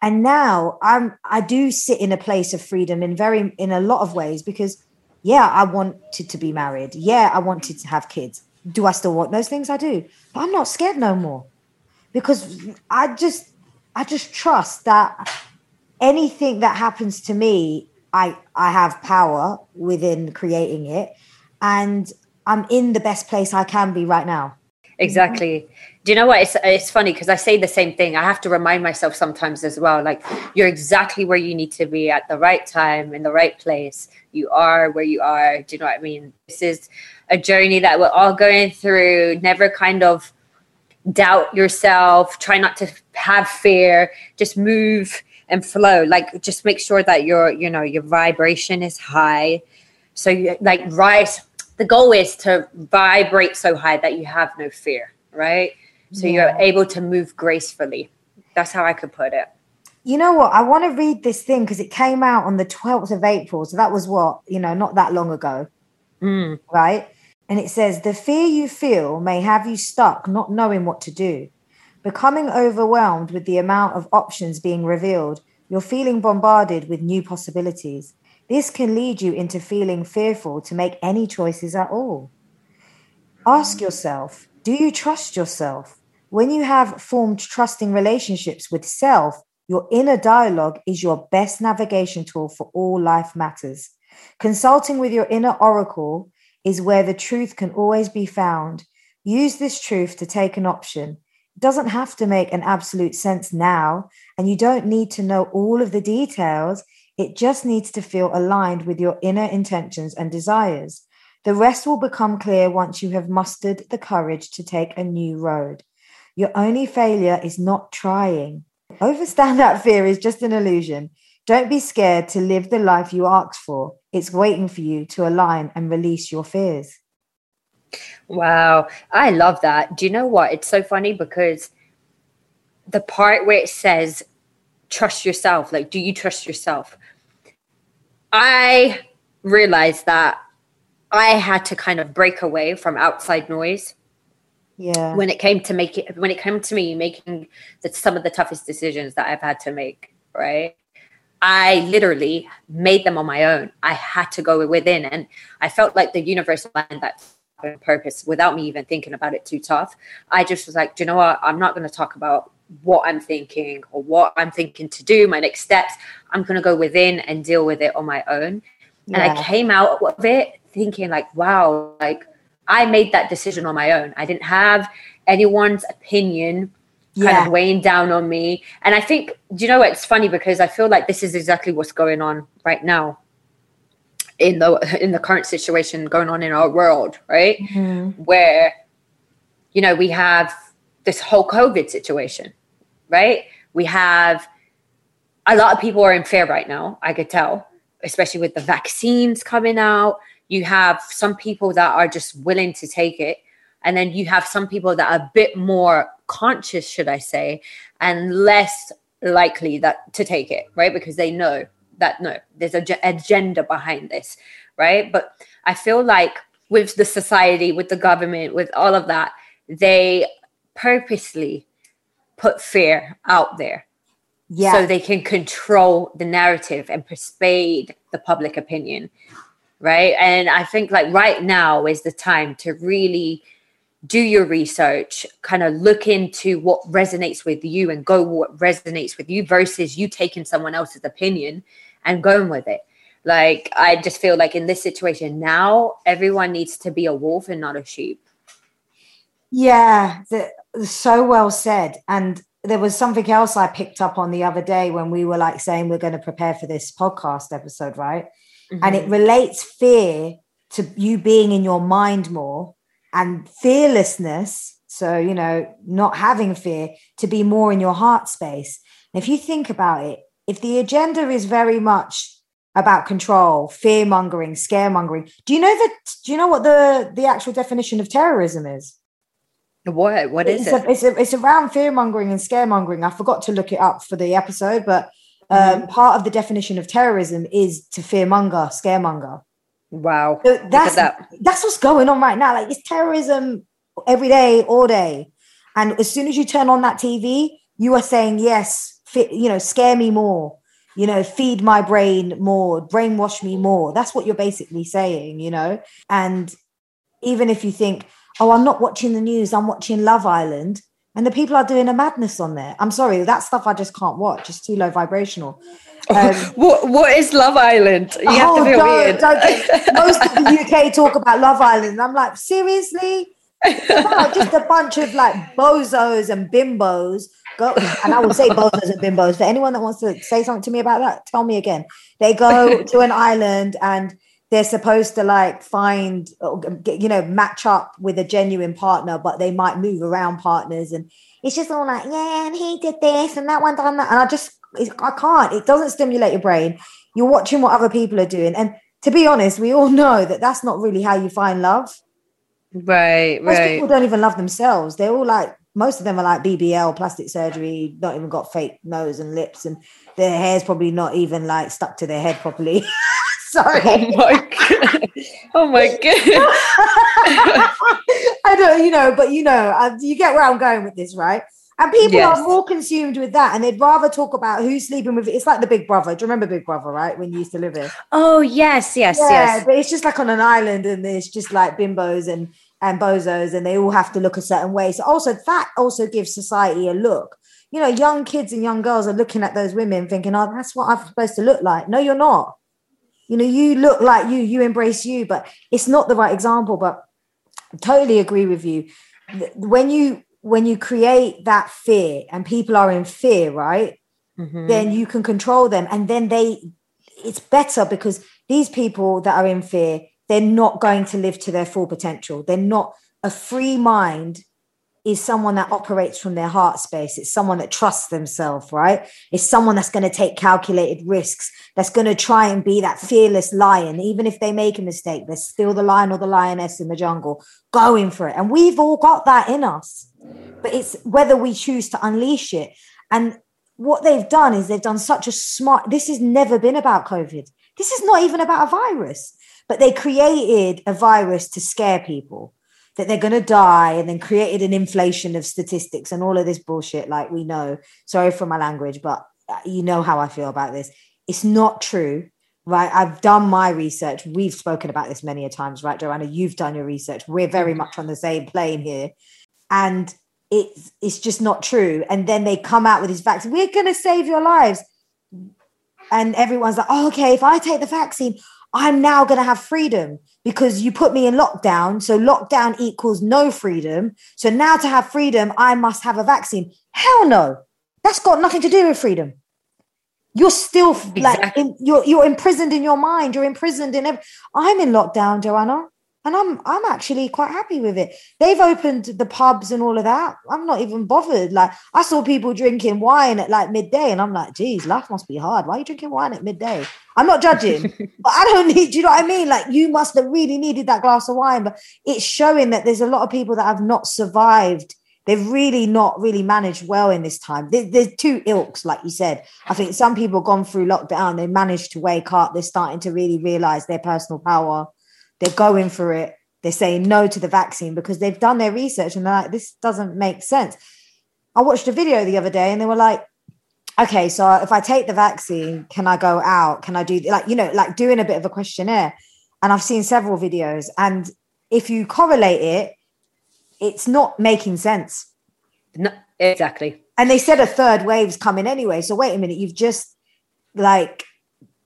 And now I do sit in a place of freedom in a lot of ways because, yeah, I wanted to be married. Yeah, I wanted to have kids. Do I still want those things? I do. But I'm not scared no more because I just trust that anything that happens to me, I have power within creating it, and I'm in the best place I can be right now. Exactly. Do you know what? It's funny because I say the same thing. I have to remind myself sometimes as well, like you're exactly where you need to be at the right time, in the right place. You are where you are. Do you know what I mean? This is a journey that we're all going through. Never kind of doubt yourself. Try not to have fear. Just move and flow. Like just make sure that your vibration is high. So you like rise. The goal is to vibrate so high that you have no fear, right? So you're able to move gracefully. That's how I could put it. You know what? I want to read this thing because it came out on the 12th of April. So that was not that long ago, right? And it says, the fear you feel may have you stuck not knowing what to do, becoming overwhelmed with the amount of options being revealed. You're feeling bombarded with new possibilities. This can lead you into feeling fearful to make any choices at all. Ask yourself, do you trust yourself? When you have formed trusting relationships with self, your inner dialogue is your best navigation tool for all life matters. Consulting with your inner oracle is where the truth can always be found. Use this truth to take an option. It doesn't have to make an absolute sense now, and you don't need to know all of the details. It just needs to feel aligned with your inner intentions and desires. The rest will become clear once you have mustered the courage to take a new road. Your only failure is not trying. Overstand that fear is just an illusion. Don't be scared to live the life you asked for. It's waiting for you to align and release your fears. Wow, I love that. Do you know what? It's so funny because the part where it says, trust yourself, like, do you trust yourself? I realized that I had to kind of break away from outside noise. Yeah. When it came to me making some of the toughest decisions that I've had to make, right? I literally made them on my own. I had to go within, and I felt like the universe aligned that purpose without me even thinking about it too tough. I just was like, do you know what? I'm not going to talk about what I'm thinking or what I'm thinking to do, my next steps. I'm going to go within and deal with it on my own. Yeah. And I came out of it thinking like, wow, like I made that decision on my own. I didn't have anyone's opinion kind of weighing down on me. And I think, do you know what? It's funny because I feel like this is exactly what's going on right now in the current situation going on in our world, right? Mm-hmm. Where, you know, we have this whole COVID situation, right? We have a lot of people are in fear right now, I could tell, especially with the vaccines coming out. You have some people that are just willing to take it. And then you have some people that are a bit more conscious, should I say, and less likely to take it, right? Because they know that, no, there's an agenda behind this, right? But I feel like with the society, with the government, with all of that, they purposely put fear out there so they can control the narrative and persuade the public opinion, right? And I think like right now is the time to really do your research, kind of look into what resonates with you and go what resonates with you versus you taking someone else's opinion and going with it. Like, I just feel like in this situation now, everyone needs to be a wolf and not a sheep. Yeah, so well said. And there was something else I picked up on the other day when we were like saying we're going to prepare for this podcast episode, right? Mm-hmm. And it relates fear to you being in your mind more. And fearlessness, so, you know, not having fear, to be more in your heart space. And if you think about it, if the agenda is very much about control, fear-mongering, scaremongering, do you know what the actual definition of terrorism is? What is it? It's around fear-mongering and scaremongering. I forgot to look it up for the episode, but part of the definition of terrorism is to fearmonger, scaremonger. Wow. So that's what's going on right now. Like, it's terrorism every day, all day. And as soon as you turn on that TV, you are saying, yes, you know, scare me more, you know, feed my brain more, brainwash me more. That's what you're basically saying, you know. And even if you think, oh, I'm not watching the news, I'm watching Love Island, and the people are doing a madness on there. I'm sorry, that stuff I just can't watch. It's too low vibrational. What is Love Island? You have to feel weird. Most of the UK talk about Love Island. And I'm like, seriously? Just a bunch of like bozos and bimbos. And I would say bozos and bimbos. For anyone that wants to say something to me about that, tell me again. They go to an island and they're supposed to like find, you know, match up with a genuine partner, but they might move around partners. And it's just all like, yeah, and he did this and that one done that. And I can't. It doesn't stimulate your brain. You're watching what other people are doing. And to be honest, we all know that that's not really how you find love. Right, most people don't even love themselves. They're all like, most of them are like BBL, plastic surgery, not even got fake nose and lips, and their hair's probably not even like stuck to their head properly. Sorry. Oh my God. I don't, you know, but you know, you get where I'm going with this, right? And people are more consumed with that, and they'd rather talk about who's sleeping with it. It's like the Big Brother. Do you remember Big Brother, right? When you used to live here. Oh, yes. But it's just like on an island, and it's just like bimbos and bozos, and they all have to look a certain way. So also that also gives society a look. You know, young kids and young girls are looking at those women thinking, oh, that's what I'm supposed to look like. No, you're not. You know, you look like you embrace you, but it's not the right example. But I totally agree with you. When you create that fear and people are in fear, right? Mm-hmm. Then you can control them. And then it's better because these people that are in fear, they're not going to live to their full potential. They're not, a free mind is someone that operates from their heart space. It's someone that trusts themselves, right? It's someone that's going to take calculated risks, that's going to try and be that fearless lion. Even if they make a mistake, they're still the lion or the lioness in the jungle, going for it. And we've all got that in us, but it's whether we choose to unleash it. And what they've done is they've done such a smart, this has never been about COVID. This is not even about a virus, but they created a virus to scare people that they're going to die, and then created an inflation of statistics and all of this bullshit. Like we know, sorry for my language, but you know how I feel about this. It's not true, right? I've done my research. We've spoken about this many a times, right, Joanna? You've done your research. We're very much on the same plane here. And it's just not true. And then they come out with this vaccine. We're going to save your lives. And everyone's like, oh, okay, if I take the vaccine, I'm now going to have freedom because you put me in lockdown. So lockdown equals no freedom. So now to have freedom, I must have a vaccine. Hell no. That's got nothing to do with freedom. You're still you're imprisoned in your mind. You're imprisoned in every... I'm in lockdown, Joanna, and I'm actually quite happy with it. They've opened the pubs and all of that. I'm not even bothered. Like, I saw people drinking wine at like midday, and I'm like, geez, life must be hard. Why are you drinking wine at midday? I'm not judging, but I don't need, you know what I mean? Like, you must have really needed that glass of wine. But it's showing that there's a lot of people that have not survived. They've really not really managed well in this time. There's two ilks, like you said. I think some people have gone through lockdown. They managed to wake up. They're starting to really realize their personal power. They're going for it. They're saying no to the vaccine because they've done their research and they're like, this doesn't make sense. I watched a video the other day and they were like, okay, so if I take the vaccine, can I go out? Can I do, like, you know, like doing a bit of a questionnaire? And I've seen several videos. And if you correlate it, it's not making sense. No, exactly. And they said a third wave's coming anyway. So wait a minute, you've just like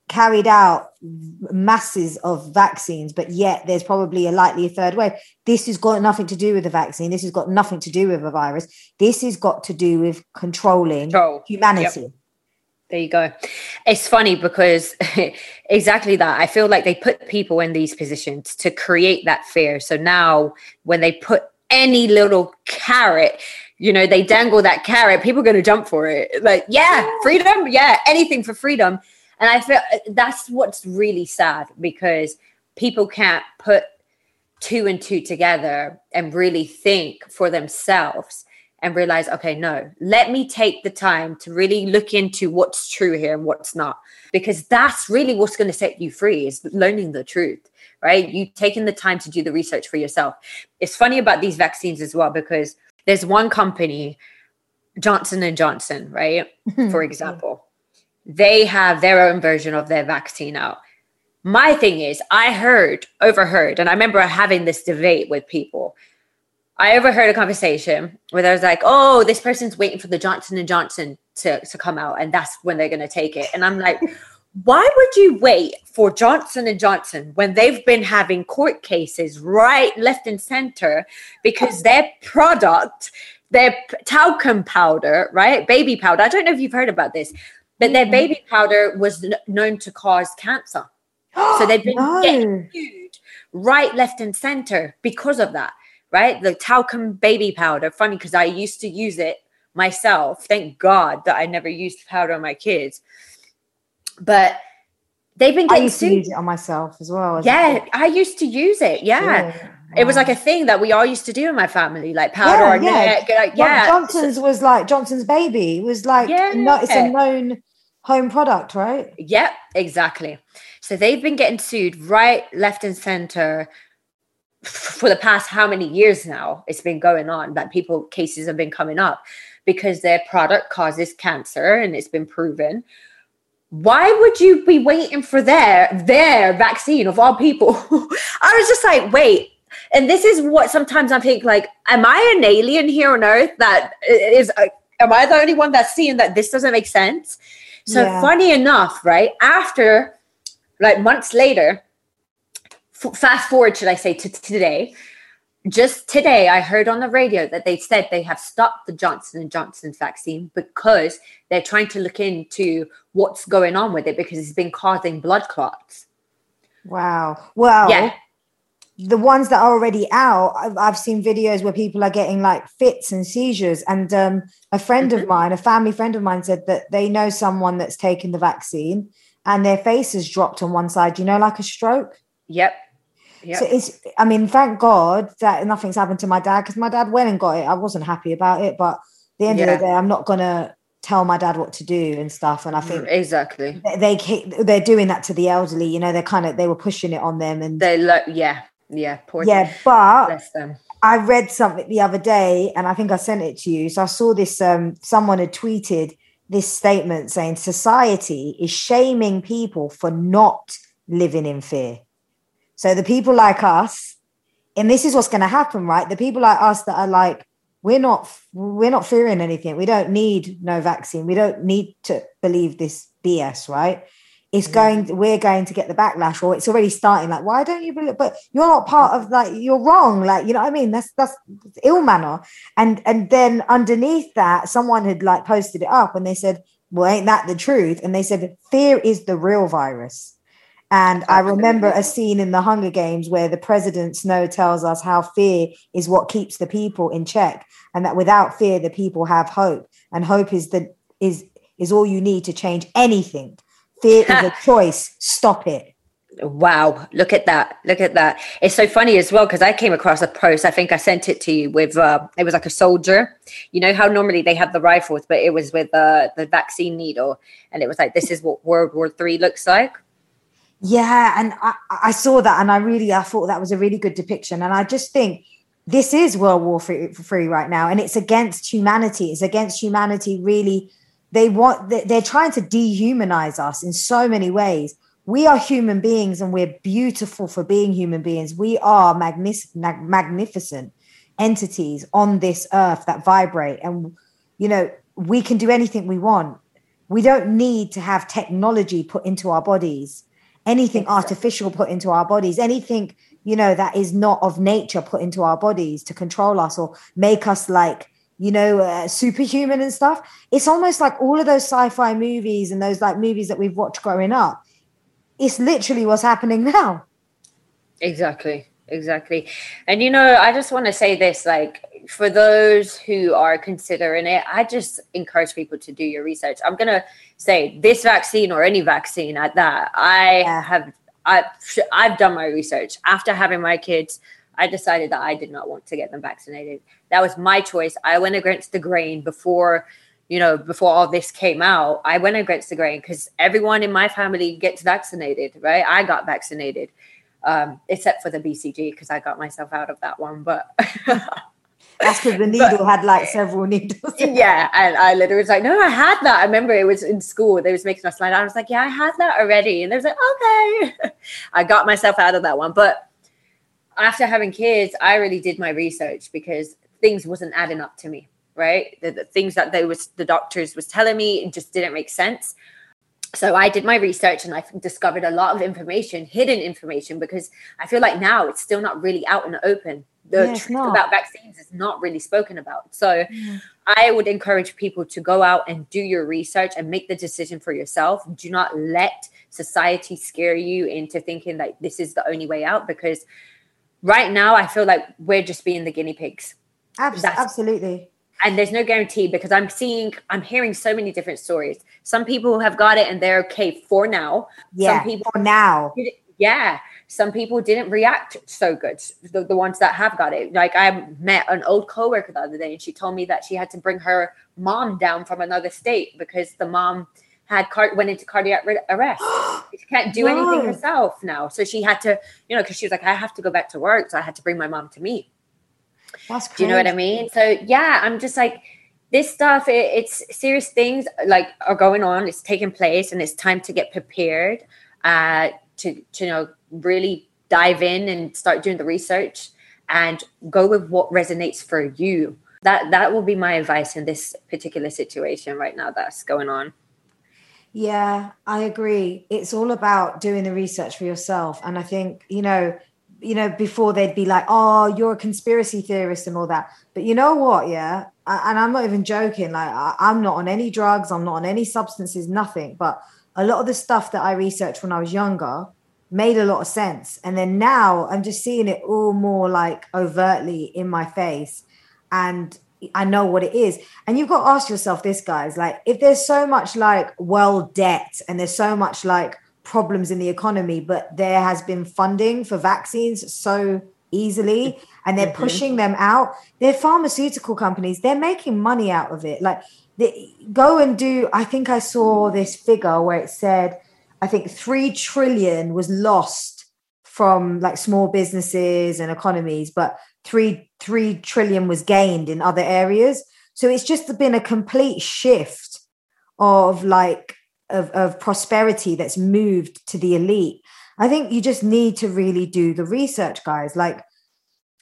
carried out masses of vaccines, but yet there's probably a likely third wave. This has got nothing to do with the vaccine. This has got nothing to do with a virus. This has got to do with controlling humanity. Yep. There you go. It's funny because exactly that. I feel like they put people in these positions to create that fear. So now when they put any little carrot, you know, they dangle that carrot, people are going to jump for it. Like, yeah, freedom. Yeah, anything for freedom. And I feel that's what's really sad, because people can't put two and two together and really think for themselves and realize, okay, no, let me take the time to really look into what's true here and what's not, because that's really what's going to set you free, is learning the truth, right? You taking the time to do the research for yourself. It's funny about these vaccines as well, because there's one company, Johnson & Johnson, right? For example, they have their own version of their vaccine out. My thing is, I overheard, and I remember having this debate with people. I overheard a conversation where I was like, oh, this person's waiting for the Johnson & Johnson to come out, and that's when they're going to take it. And I'm like, why would you wait for Johnson & Johnson when they've been having court cases right, left and center because their product, their talcum powder, right, baby powder, I don't know if you've heard about this, but their baby powder was known to cause cancer. So they've been getting sued right, left and center because of that. Right? The talcum baby powder. Funny, because I used to use it myself. Thank God that I never used powder on my kids. But they've been getting sued. I used to use it on myself as well. Yeah, I used to use it. Yeah. It was like a thing that we all used to do in my family, like powder on neck. Like, yeah. Johnson's was like, Johnson's baby was like, it's a known home product, right? Yep, exactly. So they've been getting sued right, left and center for the past how many years now it's been going on, that people cases have been coming up because their product causes cancer and it's been proven. Why would you be waiting for their vaccine of all people? I was just like, wait. And this is what sometimes I think, like, am I an alien here on earth that is, am I the only one that's seeing that this doesn't make sense? So funny enough, right? After like months later, fast forward, should I say, to today, just today, I heard on the radio that they said they have stopped the Johnson & Johnson vaccine because they're trying to look into what's going on with it because it's been causing blood clots. Wow. Well, yeah. the ones that are already out, I've seen videos where people are getting like fits and seizures. And a friend of mine, a family friend of mine, said that they know someone that's taken the vaccine and their face has dropped on one side, you know, like a stroke. Yep. Yep. So it's, I mean, thank God that nothing's happened to my dad, because my dad went and got it. I wasn't happy about it, but at the end of the day, I'm not going to tell my dad what to do and stuff. And I think exactly they're doing that to the elderly, you know, they were pushing it on them, and they look, poor thing. But bless them. I read something the other day, and I think I sent it to you. So I saw this, someone had tweeted this statement saying society is shaming people for not living in fear. So the people like us, and this is what's going to happen, right? The people like us that are like, we're not fearing anything. We don't need no vaccine. We don't need to believe this BS, right? We're going to get the backlash, or it's already starting. Like, why don't you believe? But you're not part of, like, you're wrong. Like, you know what I mean? That's ill manner. And then underneath that, someone had like posted it up, and they said, well, ain't that the truth? And they said, fear is the real virus. And I remember a scene in The Hunger Games where the President Snow tells us how fear is what keeps the people in check, and that without fear, the people have hope. And hope is all you need to change anything. Fear is a choice. Stop it. Wow. Look at that. Look at that. It's so funny as well, because I came across a post, I think I sent it to you, with, it was like a soldier. You know how normally they have the rifles, but it was with the vaccine needle. And it was like, this is what World War III looks like. Yeah, and I saw that, and I thought that was a really good depiction. And I just think this is World War III right now, and it's against humanity. It's against humanity, really. They're trying to dehumanize us in so many ways. We are human beings, and we're beautiful for being human beings. We are magnificent entities on this earth that vibrate, and, you know, we can do anything we want. We don't need to have technology put into our bodies, anything artificial put into our bodies, anything, you know, that is not of nature put into our bodies to control us or make us like, you know, superhuman and stuff. It's almost like all of those sci-fi movies and those like movies that we've watched growing up. It's literally what's happening now. Exactly. And, you know, I just want to say this, like, for those who are considering it, I just encourage people to do your research. I'm going to say this vaccine, or any vaccine at that, I've done my research. After having my kids, I decided that I did not want to get them vaccinated. That was my choice. I went against the grain before all this came out. I went against the grain because everyone in my family gets vaccinated, right? I got vaccinated, except for the BCG, because I got myself out of that one, but... That's because the needle had like several needles. Yeah, and I literally was like, no, I had that. I remember it was in school. They was making us line out. I was like, yeah, I had that already. And they was like, okay. I got myself out of that one. But after having kids, I really did my research because things wasn't adding up to me, right? The things that the doctors was telling me, it just didn't make sense. So I did my research, and I discovered a lot of information, hidden information, because I feel like now it's still not really out in the open. The truth about vaccines is not really spoken about. So I would encourage people to go out and do your research and make the decision for yourself. Do not let society scare you into thinking that this is the only way out, because right now I feel like we're just being the guinea pigs. Absolutely. And there's no guarantee, because I'm hearing so many different stories. Some people have got it and they're okay for now. Yeah, some people, for now. Yeah. Some people didn't react so good, the ones that have got it. Like, I met an old coworker the other day, and she told me that she had to bring her mom down from another state because the mom had went into cardiac arrest. She can't do anything herself now. So she had to, you know, because she was like, I have to go back to work. So I had to bring my mom to me. That's crazy. Do you know what I mean? So, yeah, I'm just like, this stuff, it's serious things like are going on. It's taking place, and it's time to get prepared to, you know, really dive in and start doing the research and go with what resonates for you. That will be my advice in this particular situation right now that's going on. Yeah, I agree. It's all about doing the research for yourself. And I think, you know, before they'd be like, oh, you're a conspiracy theorist and all that. But you know what? Yeah. And I'm not even joking. Like, I'm not on any drugs. I'm not on any substances, nothing. But a lot of the stuff that I researched when I was younger made a lot of sense. And then now I'm just seeing it all more like overtly in my face. And I know what it is. And you've got to ask yourself this, guys, like if there's so much like world debt and there's so much like problems in the economy, but there has been funding for vaccines so easily and they're pushing them out, they're pharmaceutical companies, they're making money out of it. Like they go and do, I think I saw this figure where it said, I think 3 trillion was lost from like small businesses and economies, but 3 trillion was gained in other areas. So it's just been a complete shift of like of prosperity that's moved to the elite. I think you just need to really do the research, guys. Like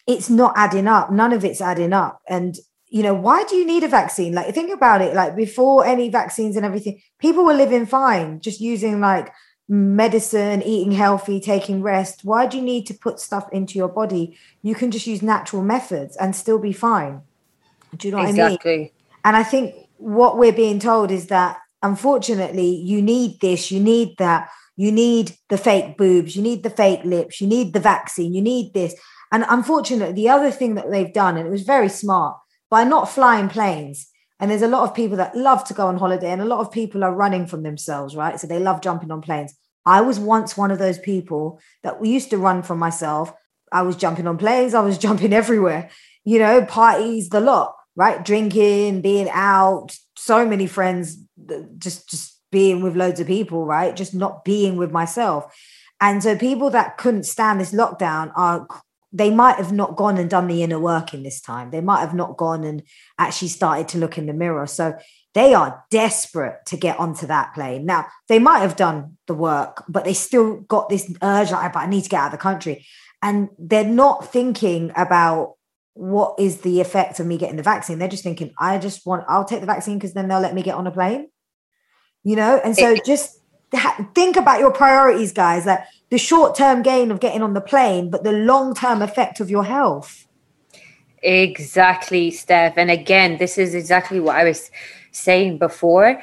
it's not adding up. None of it's adding up. And, you know, why do you need a vaccine? Like think about it, like before any vaccines and everything, people were living fine, just using like medicine, eating healthy, taking rest. Why do you need to put stuff into your body? You can just use natural methods and still be fine. Do you know what I mean? And I think what we're being told is that, unfortunately, you need this, you need that. You need the fake boobs, you need the fake lips, you need the vaccine, you need this. And unfortunately, the other thing that they've done, and it was very smart, by not flying planes. And there's a lot of people that love to go on holiday and a lot of people are running from themselves, right? So they love jumping on planes. I was once one of those people that used to run from myself. I was jumping on planes. I was jumping everywhere, you know, parties, the lot, right? Drinking, being out, so many friends, just being with loads of people, right? Just not being with myself. And so people that couldn't stand this lockdown are, they might have not gone and done the inner work in this time. They might have not gone and actually started to look in the mirror. So they are desperate to get onto that plane. Now, they might have done the work, but they still got this urge, like, I need to get out of the country. And they're not thinking about what is the effect of me getting the vaccine. They're just thinking, I'll take the vaccine because then they'll let me get on a plane. You know, and so just think about your priorities, guys, like the short-term gain of getting on the plane, but the long-term effect of your health. Exactly, Steph. And again, this is exactly what I was saying before.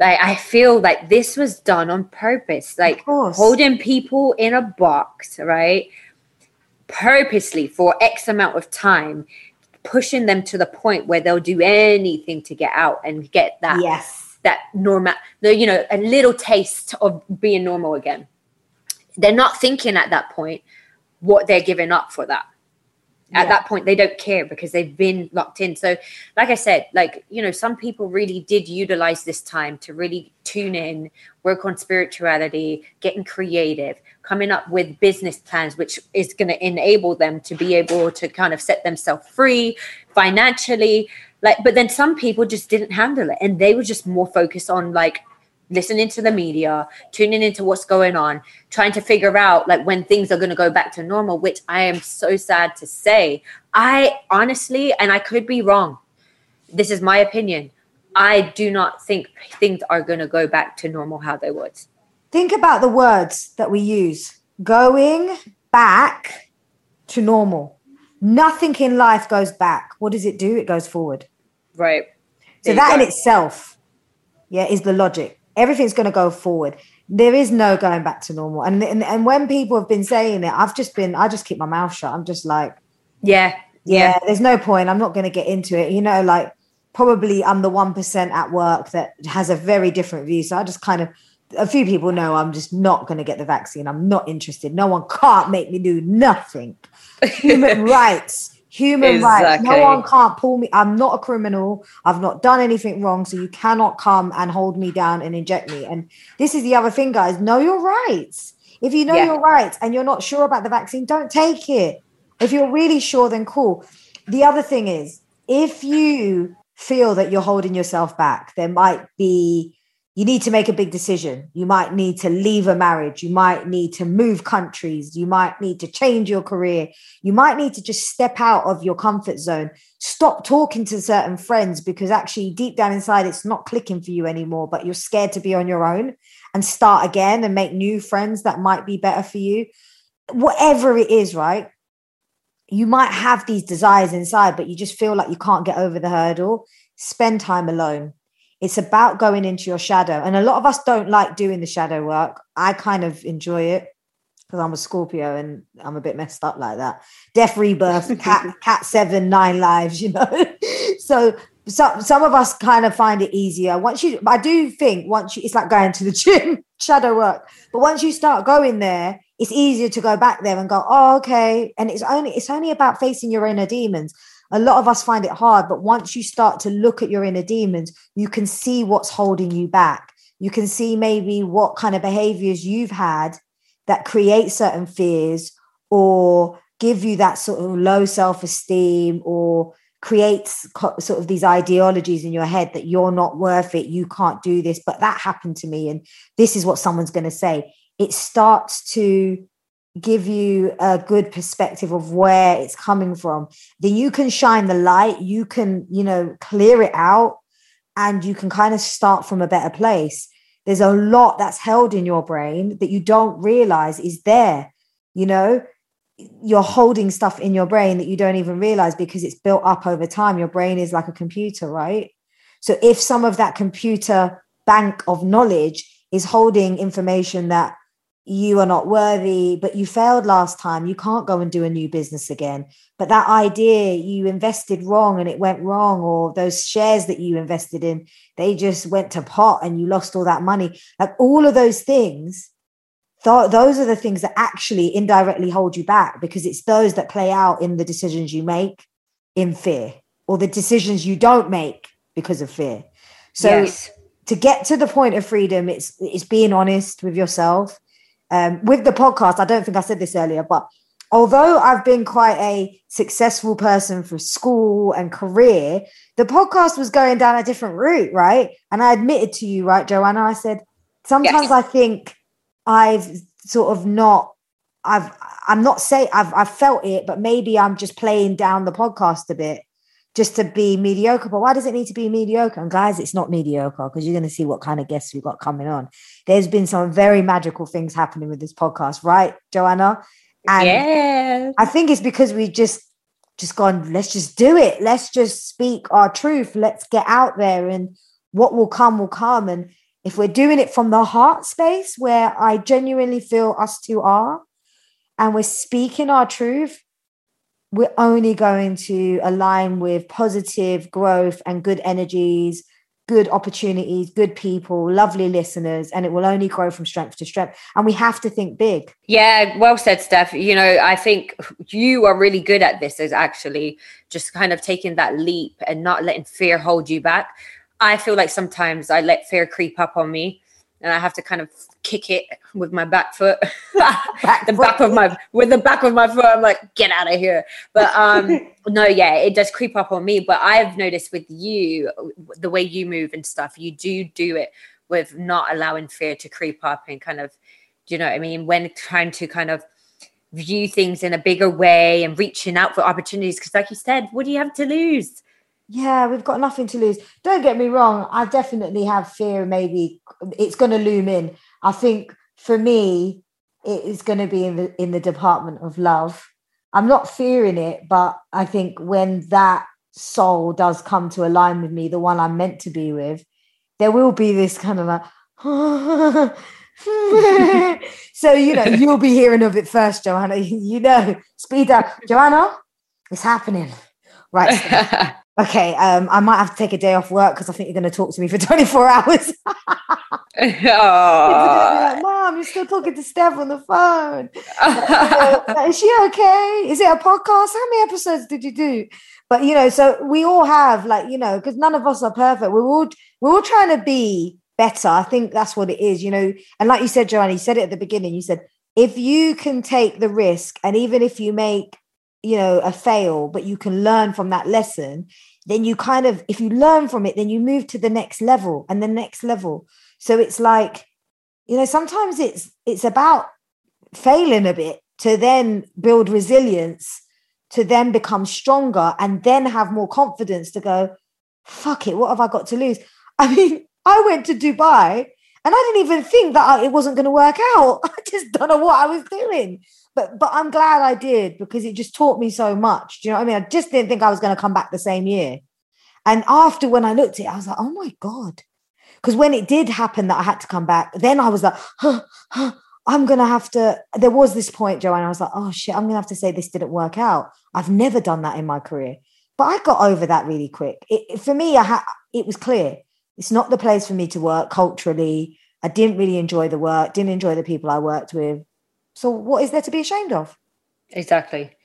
Like, I feel like this was done on purpose, like holding people in a box, right? Purposely for X amount of time, pushing them to the point where they'll do anything to get out and get that. Yes. That normal, you know, a little taste of being normal again. They're not thinking at that point what they're giving up for that. At that point, they don't care because they've been locked in. So, like I said, like, you know, some people really did utilize this time to really tune in, work on spirituality, getting creative, coming up with business plans, which is going to enable them to be able to kind of set themselves free financially. Like, but then some people just didn't handle it and they were just more focused on like listening to the media, tuning into what's going on, trying to figure out like when things are going to go back to normal, which I am so sad to say. I honestly, and I could be wrong, this is my opinion, I do not think things are going to go back to normal how they was. Think about the words that we use. Going back to normal. Nothing in life goes back. What does it do? It goes forward. Right. So that in itself, is the logic. Everything's going to go forward. There is no going back to normal. And when people have been saying it, I just keep my mouth shut. I'm just like, yeah, there's no point. I'm not going to get into it. You know, like probably I'm the 1% at work that has a very different view. So I just kind of, a few people know I'm just not going to get the vaccine. I'm not interested. No one can't make me do nothing. Human rights. No one can't pull me. I'm not a criminal. I've not done anything wrong. So you cannot come and hold me down and inject me. And this is the other thing, guys. Know your rights. If you know your rights and you're not sure about the vaccine, don't take it. If you're really sure, then cool. The other thing is, if you feel that you're holding yourself back, there might be, you need to make a big decision. You might need to leave a marriage. You might need to move countries. You might need to change your career. You might need to just step out of your comfort zone. Stop talking to certain friends because actually deep down inside, it's not clicking for you anymore, but you're scared to be on your own and start again and make new friends that might be better for you. Whatever it is, right? You might have these desires inside, but you just feel like you can't get over the hurdle. Spend time alone. It's about going into your shadow. And a lot of us don't like doing the shadow work. I kind of enjoy it. because I'm a Scorpio and I'm a bit messed up like that. Death, rebirth, cat seven, 9 lives, you know. So some of us kind of find it easier. I do think it's like going to the gym, shadow work. But once you start going there, it's easier to go back there and go, oh, okay. And it's only about facing your inner demons. A lot of us find it hard, but once you start to look at your inner demons, you can see what's holding you back. You can see maybe what kind of behaviors you've had that create certain fears or give you that sort of low self-esteem or creates sort of these ideologies in your head that you're not worth it, you can't do this, but that happened to me and this is what someone's going to say. It starts to give you a good perspective of where it's coming from. Then you can shine the light, you can, you know, clear it out and you can kind of start from a better place. There's a lot that's held in your brain that you don't realize is there. You know, you're holding stuff in your brain that you don't even realize because it's built up over time. Your brain is like a computer, right? So if some of that computer bank of knowledge is holding information that you are not worthy, but you failed last time, you can't go and do a new business again. But that idea you invested wrong and it went wrong, or those shares that you invested in, they just went to pot and you lost all that money. Like all of those things, those are the things that actually indirectly hold you back because it's those that play out in the decisions you make in fear or the decisions you don't make because of fear. So yes. To get to the point of freedom, it's being honest with yourself. With the podcast, I don't think I said this earlier, but although I've been quite a successful person for school and career, the podcast was going down a different route, right? And I admitted to you, right, Joanna, I said, sometimes yes. I think I've felt it, but maybe I'm just playing down the podcast a bit just to be mediocre. But why does it need to be mediocre? And guys, it's not mediocre because you're going to see what kind of guests we've got coming on. There's been some very magical things happening with this podcast, right, Joanna? And yes. I think it's because we've just gone, let's just do it. Let's just speak our truth. Let's get out there and what will come will come. And if we're doing it from the heart space where I genuinely feel us two are and we're speaking our truth, we're only going to align with positive growth and good energies, good opportunities, good people, lovely listeners, and it will only grow from strength to strength. And we have to think big. Yeah, well said, Steph. You know, I think you are really good at this, is actually just kind of taking that leap and not letting fear hold you back. I feel like sometimes I let fear creep up on me and I have to kind of kick it with my back foot, with the back of my foot. I'm like, get out of here. But it does creep up on me. But I've noticed with you, the way you move and stuff, you do it with not allowing fear to creep up and kind of, you know what I mean? When trying to kind of view things in a bigger way and reaching out for opportunities. Because like you said, what do you have to lose? Yeah, we've got nothing to lose. Don't get me wrong. I definitely have fear. Maybe it's going to loom in. I think for me, it is going to be in the department of love. I'm not fearing it, but I think when that soul does come to align with me, the one I'm meant to be with, there will be this kind of like, so, you know, you'll be hearing of it first, Joanna, you know, speed up. Joanna, it's happening. Right. So. Okay, I might have to take a day off work because I think you're going to talk to me for 24 hours. Like, Mom, you're still talking to Steph on the phone. Is she okay? Is it a podcast? How many episodes did you do? But, you know, so we all have, like, you know, because none of us are perfect. We're all trying to be better. I think that's what it is, you know. And like you said, Joanna, you said it at the beginning. You said, if you can take the risk and even if you make, you know, a fail, but you can learn from that lesson, then you kind of, if you learn from it, then you move to the next level and the next level. So it's like, you know, sometimes it's about failing a bit to then build resilience, to then become stronger and then have more confidence to go, fuck it, what have I got to lose? I mean, I went to Dubai and I didn't even think that it wasn't going to work out. I just don't know what I was doing. But I'm glad I did because it just taught me so much. Do you know what I mean? I just didn't think I was going to come back the same year. And after when I looked at it, I was like, oh my God. Because when it did happen that I had to come back, then I was like, I'm going to have to, there was this point, Joanne, I was like, oh shit, I'm going to have to say this didn't work out. I've never done that in my career. But I got over that really quick. It was clear. It's not the place for me to work culturally. I didn't really enjoy the work, didn't enjoy the people I worked with. So what is there to be ashamed of? Exactly.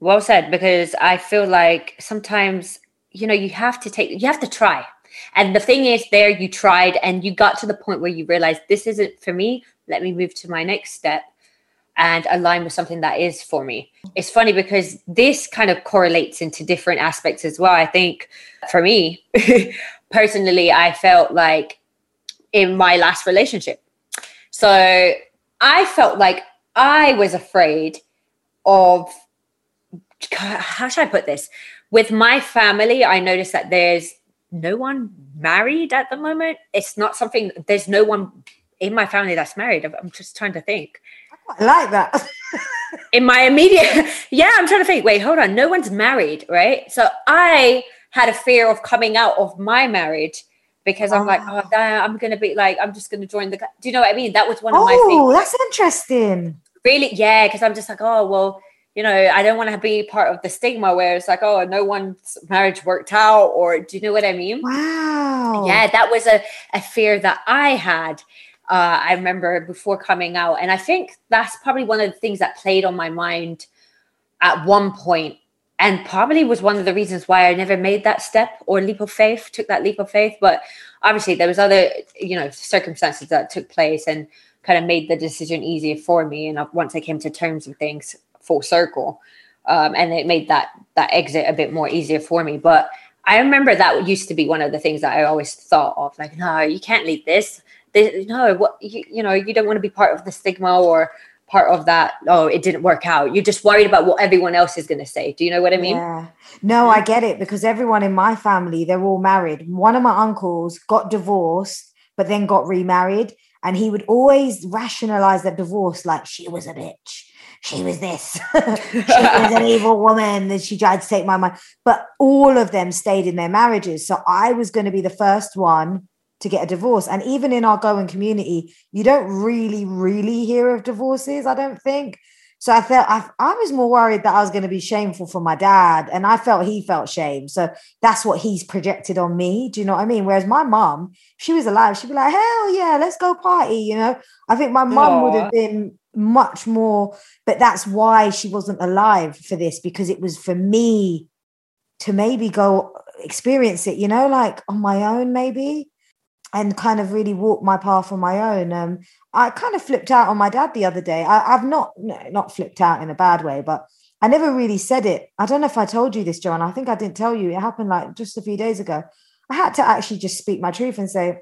Well said, because I feel like sometimes, you have to try. And the thing is there, you tried and you got to the point where you realized this isn't for me. Let me move to my next step and align with something that is for me. It's funny because this kind of correlates into different aspects as well. I think for me, personally, I felt like in my last relationship. So I felt like I was afraid of, how should I put this? With my family, I noticed that there's no one married at the moment. It's not something, there's no one in my family that's married. I'm just trying to think. I like that. In my immediate, I'm trying to think, wait, hold on. No one's married, right? So I had a fear of coming out of my marriage because I'm like, I'm going to be like, I'm just going to join the, do you know what I mean? That was one of my things. Oh, that's interesting. Really? Yeah. Because I'm just like, I don't want to be part of the stigma where it's like, oh, no one's marriage worked out, or do you know what I mean? Wow. Yeah, that was a fear that I had. I remember before coming out. And I think that's probably one of the things that played on my mind at one point, and probably was one of the reasons why I never made that step or took that leap of faith. But obviously there was other, circumstances that took place and kind of made the decision easier for me. And once I came to terms with things full circle, and it made that exit a bit more easier for me. But I remember that used to be one of the things that I always thought of, like, no, you can't leave this. You don't want to be part of the stigma or part of that. Oh, it didn't work out. You're just worried about what everyone else is going to say. Do you know what I mean? Yeah. No, I get it, because everyone in my family, they're all married. One of my uncles got divorced, but then got remarried. And he would always rationalize that divorce. Like, she was a bitch. She was this. She was an evil woman. And she tried to take my money. But all of them stayed in their marriages. So I was going to be the first one to get a divorce. And even in our going community, you don't really, really hear of divorces, I don't think. So I felt I was more worried that I was going to be shameful for my dad. And I felt he felt shame. So that's what he's projected on me. Do you know what I mean? Whereas my mom, if she was alive, she'd be like, hell yeah, let's go party. I think my mom would have been much more, but that's why she wasn't alive for this, because it was for me to maybe go experience it, like on my own maybe, and kind of really walk my path on my own. I kind of flipped out on my dad the other day. I've not flipped out in a bad way, but I never really said it. I don't know if I told you this, Joanne. I think I didn't tell you. It happened like just a few days ago. I had to actually just speak my truth and say,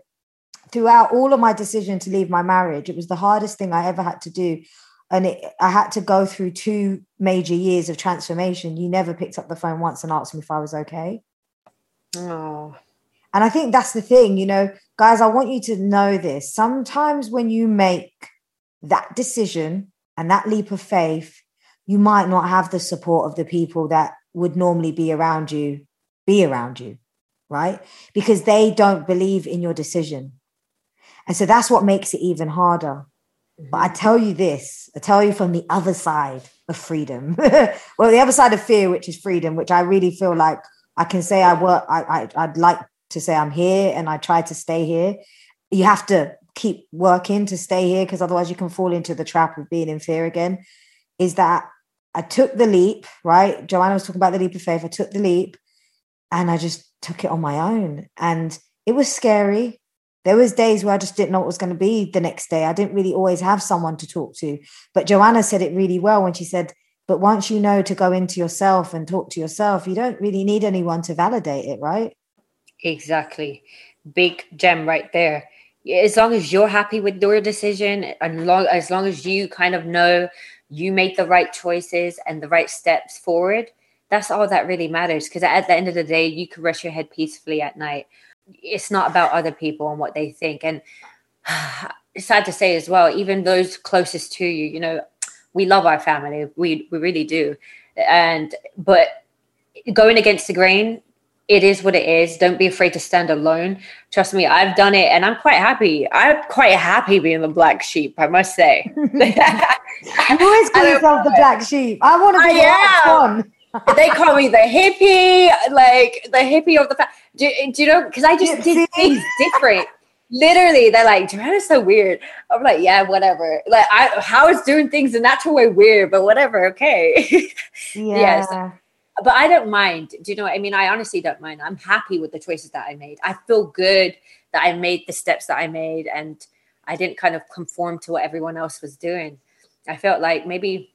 throughout all of my decision to leave my marriage, it was the hardest thing I ever had to do. And I had to go through 2 major years of transformation. You never picked up the phone once and asked me if I was okay. Oh. And I think that's the thing, guys, I want you to know this. Sometimes when you make that decision and that leap of faith, you might not have the support of the people that would normally be around you, right? Because they don't believe in your decision. And so that's what makes it even harder. Mm-hmm. But I tell you this, I tell you from the other side of freedom, well, the other side of fear, which is freedom, which I really feel like I can say I'd like to say I'm here and I try to stay here. You have to keep working to stay here, because otherwise you can fall into the trap of being in fear again. Is that I took the leap, right? Joanna was talking about the leap of faith. I took the leap and I just took it on my own. And it was scary. There was days where I just didn't know what was going to be the next day. I didn't really always have someone to talk to. But Joanna said it really well when she said, but once you know to go into yourself and talk to yourself, you don't really need anyone to validate it, right? Exactly. Big gem right there. As long as you're happy with your decision, and as long as you kind of know you made the right choices and the right steps forward, that's all that really matters. Because at the end of the day, you can rest your head peacefully at night. It's not about other people and what they think. And it's sad to say as well, even those closest to you, we love our family. We really do. But going against the grain it is what it is. Don't be afraid to stand alone. Trust me, I've done it, and I'm quite happy. I'm quite happy being the black sheep, I must say. You always call yourself the black sheep. I want to be the black one. They call me the hippie, like the hippie of the family. Do you know? Because I just did things different. Literally, they're like, Joanna's so weird. I'm like, yeah, whatever. Like, how is doing things the natural way weird? But whatever, okay. Yeah. So, but I don't mind. Do you know what I mean? I honestly don't mind. I'm happy with the choices that I made. I feel good that I made the steps that I made, and I didn't kind of conform to what everyone else was doing. I felt like maybe,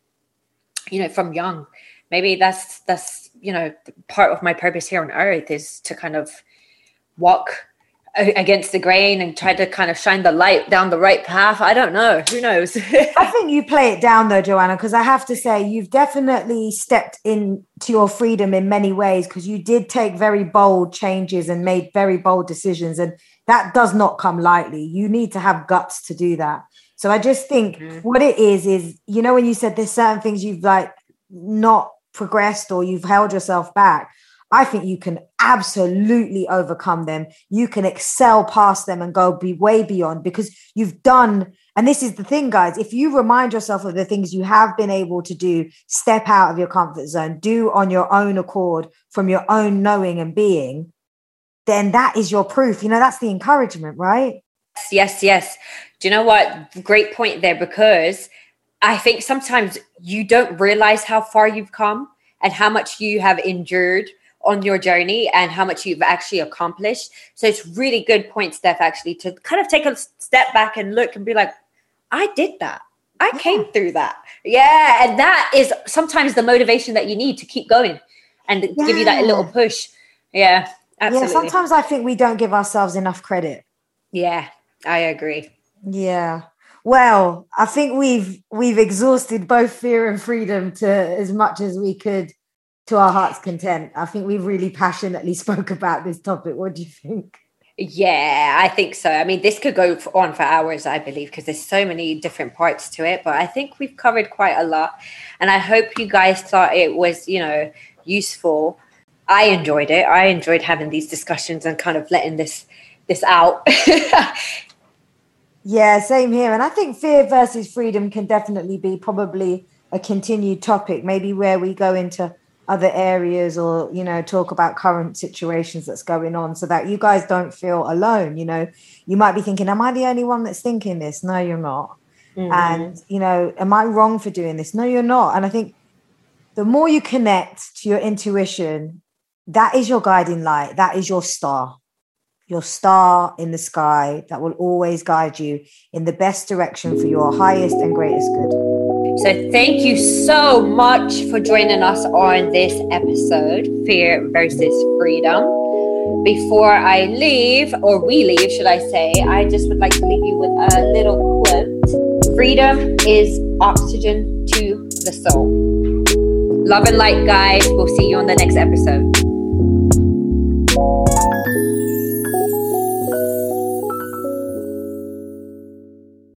you know, from young, maybe that's, you know, part of my purpose here on earth is to kind of walk against the grain and try to kind of shine the light down the right path. I don't know. Who knows? I think you play it down though, Joanna, because I have to say you've definitely stepped into your freedom in many ways, because you did take very bold changes and made very bold decisions. And that does not come lightly. You need to have guts to do that. So I just think what it is, you know, when you said there's certain things you've like not progressed or you've held yourself back, I think you can absolutely overcome them. You can excel past them and go be way beyond, because you've done, and this is the thing, guys, if you remind yourself of the things you have been able to do, step out of your comfort zone, do on your own accord from your own knowing and being, then that is your proof. You know, that's the encouragement, right? Yes. Do you know what? Great point there, because I think sometimes you don't realize how far you've come and how much you have endured on your journey and how much you've actually accomplished. So it's really good point, Steph, actually, to kind of take a step back and look and be like, I did that. I came through that. Yeah. And that is sometimes the motivation that you need to keep going and give you that little push. Yeah, absolutely. Yeah, sometimes I think we don't give ourselves enough credit. Yeah, I agree. Yeah. Well, I think we've exhausted both fear and freedom to as much as we could, to our heart's content. I think we've really passionately spoke about this topic. What do you think? Yeah, I think so. I mean, this could go on for hours, I believe, because there's so many different parts to it. But I think we've covered quite a lot. And I hope you guys thought it was, you know, useful. I enjoyed it. I enjoyed having these discussions and kind of letting this out. Yeah, same here. And I think fear versus freedom can definitely be probably a continued topic, maybe where we go into other areas or, you know, talk about current situations that's going on so that you guys don't feel alone. You know, you might be thinking, am I the only one that's thinking this? No, you're not. Mm-hmm. And, you know, am I wrong for doing this? No, you're not. And I think the more you connect to your intuition, that is your guiding light. That is your star in the sky that will always guide you in the best direction for your highest and greatest good. So thank you so much for joining us on this episode, Fear versus Freedom. Before I leave, or we leave, should I say, I just would like to leave you with a little quote. Freedom is oxygen to the soul. Love and light, guys. We'll see you on the next episode.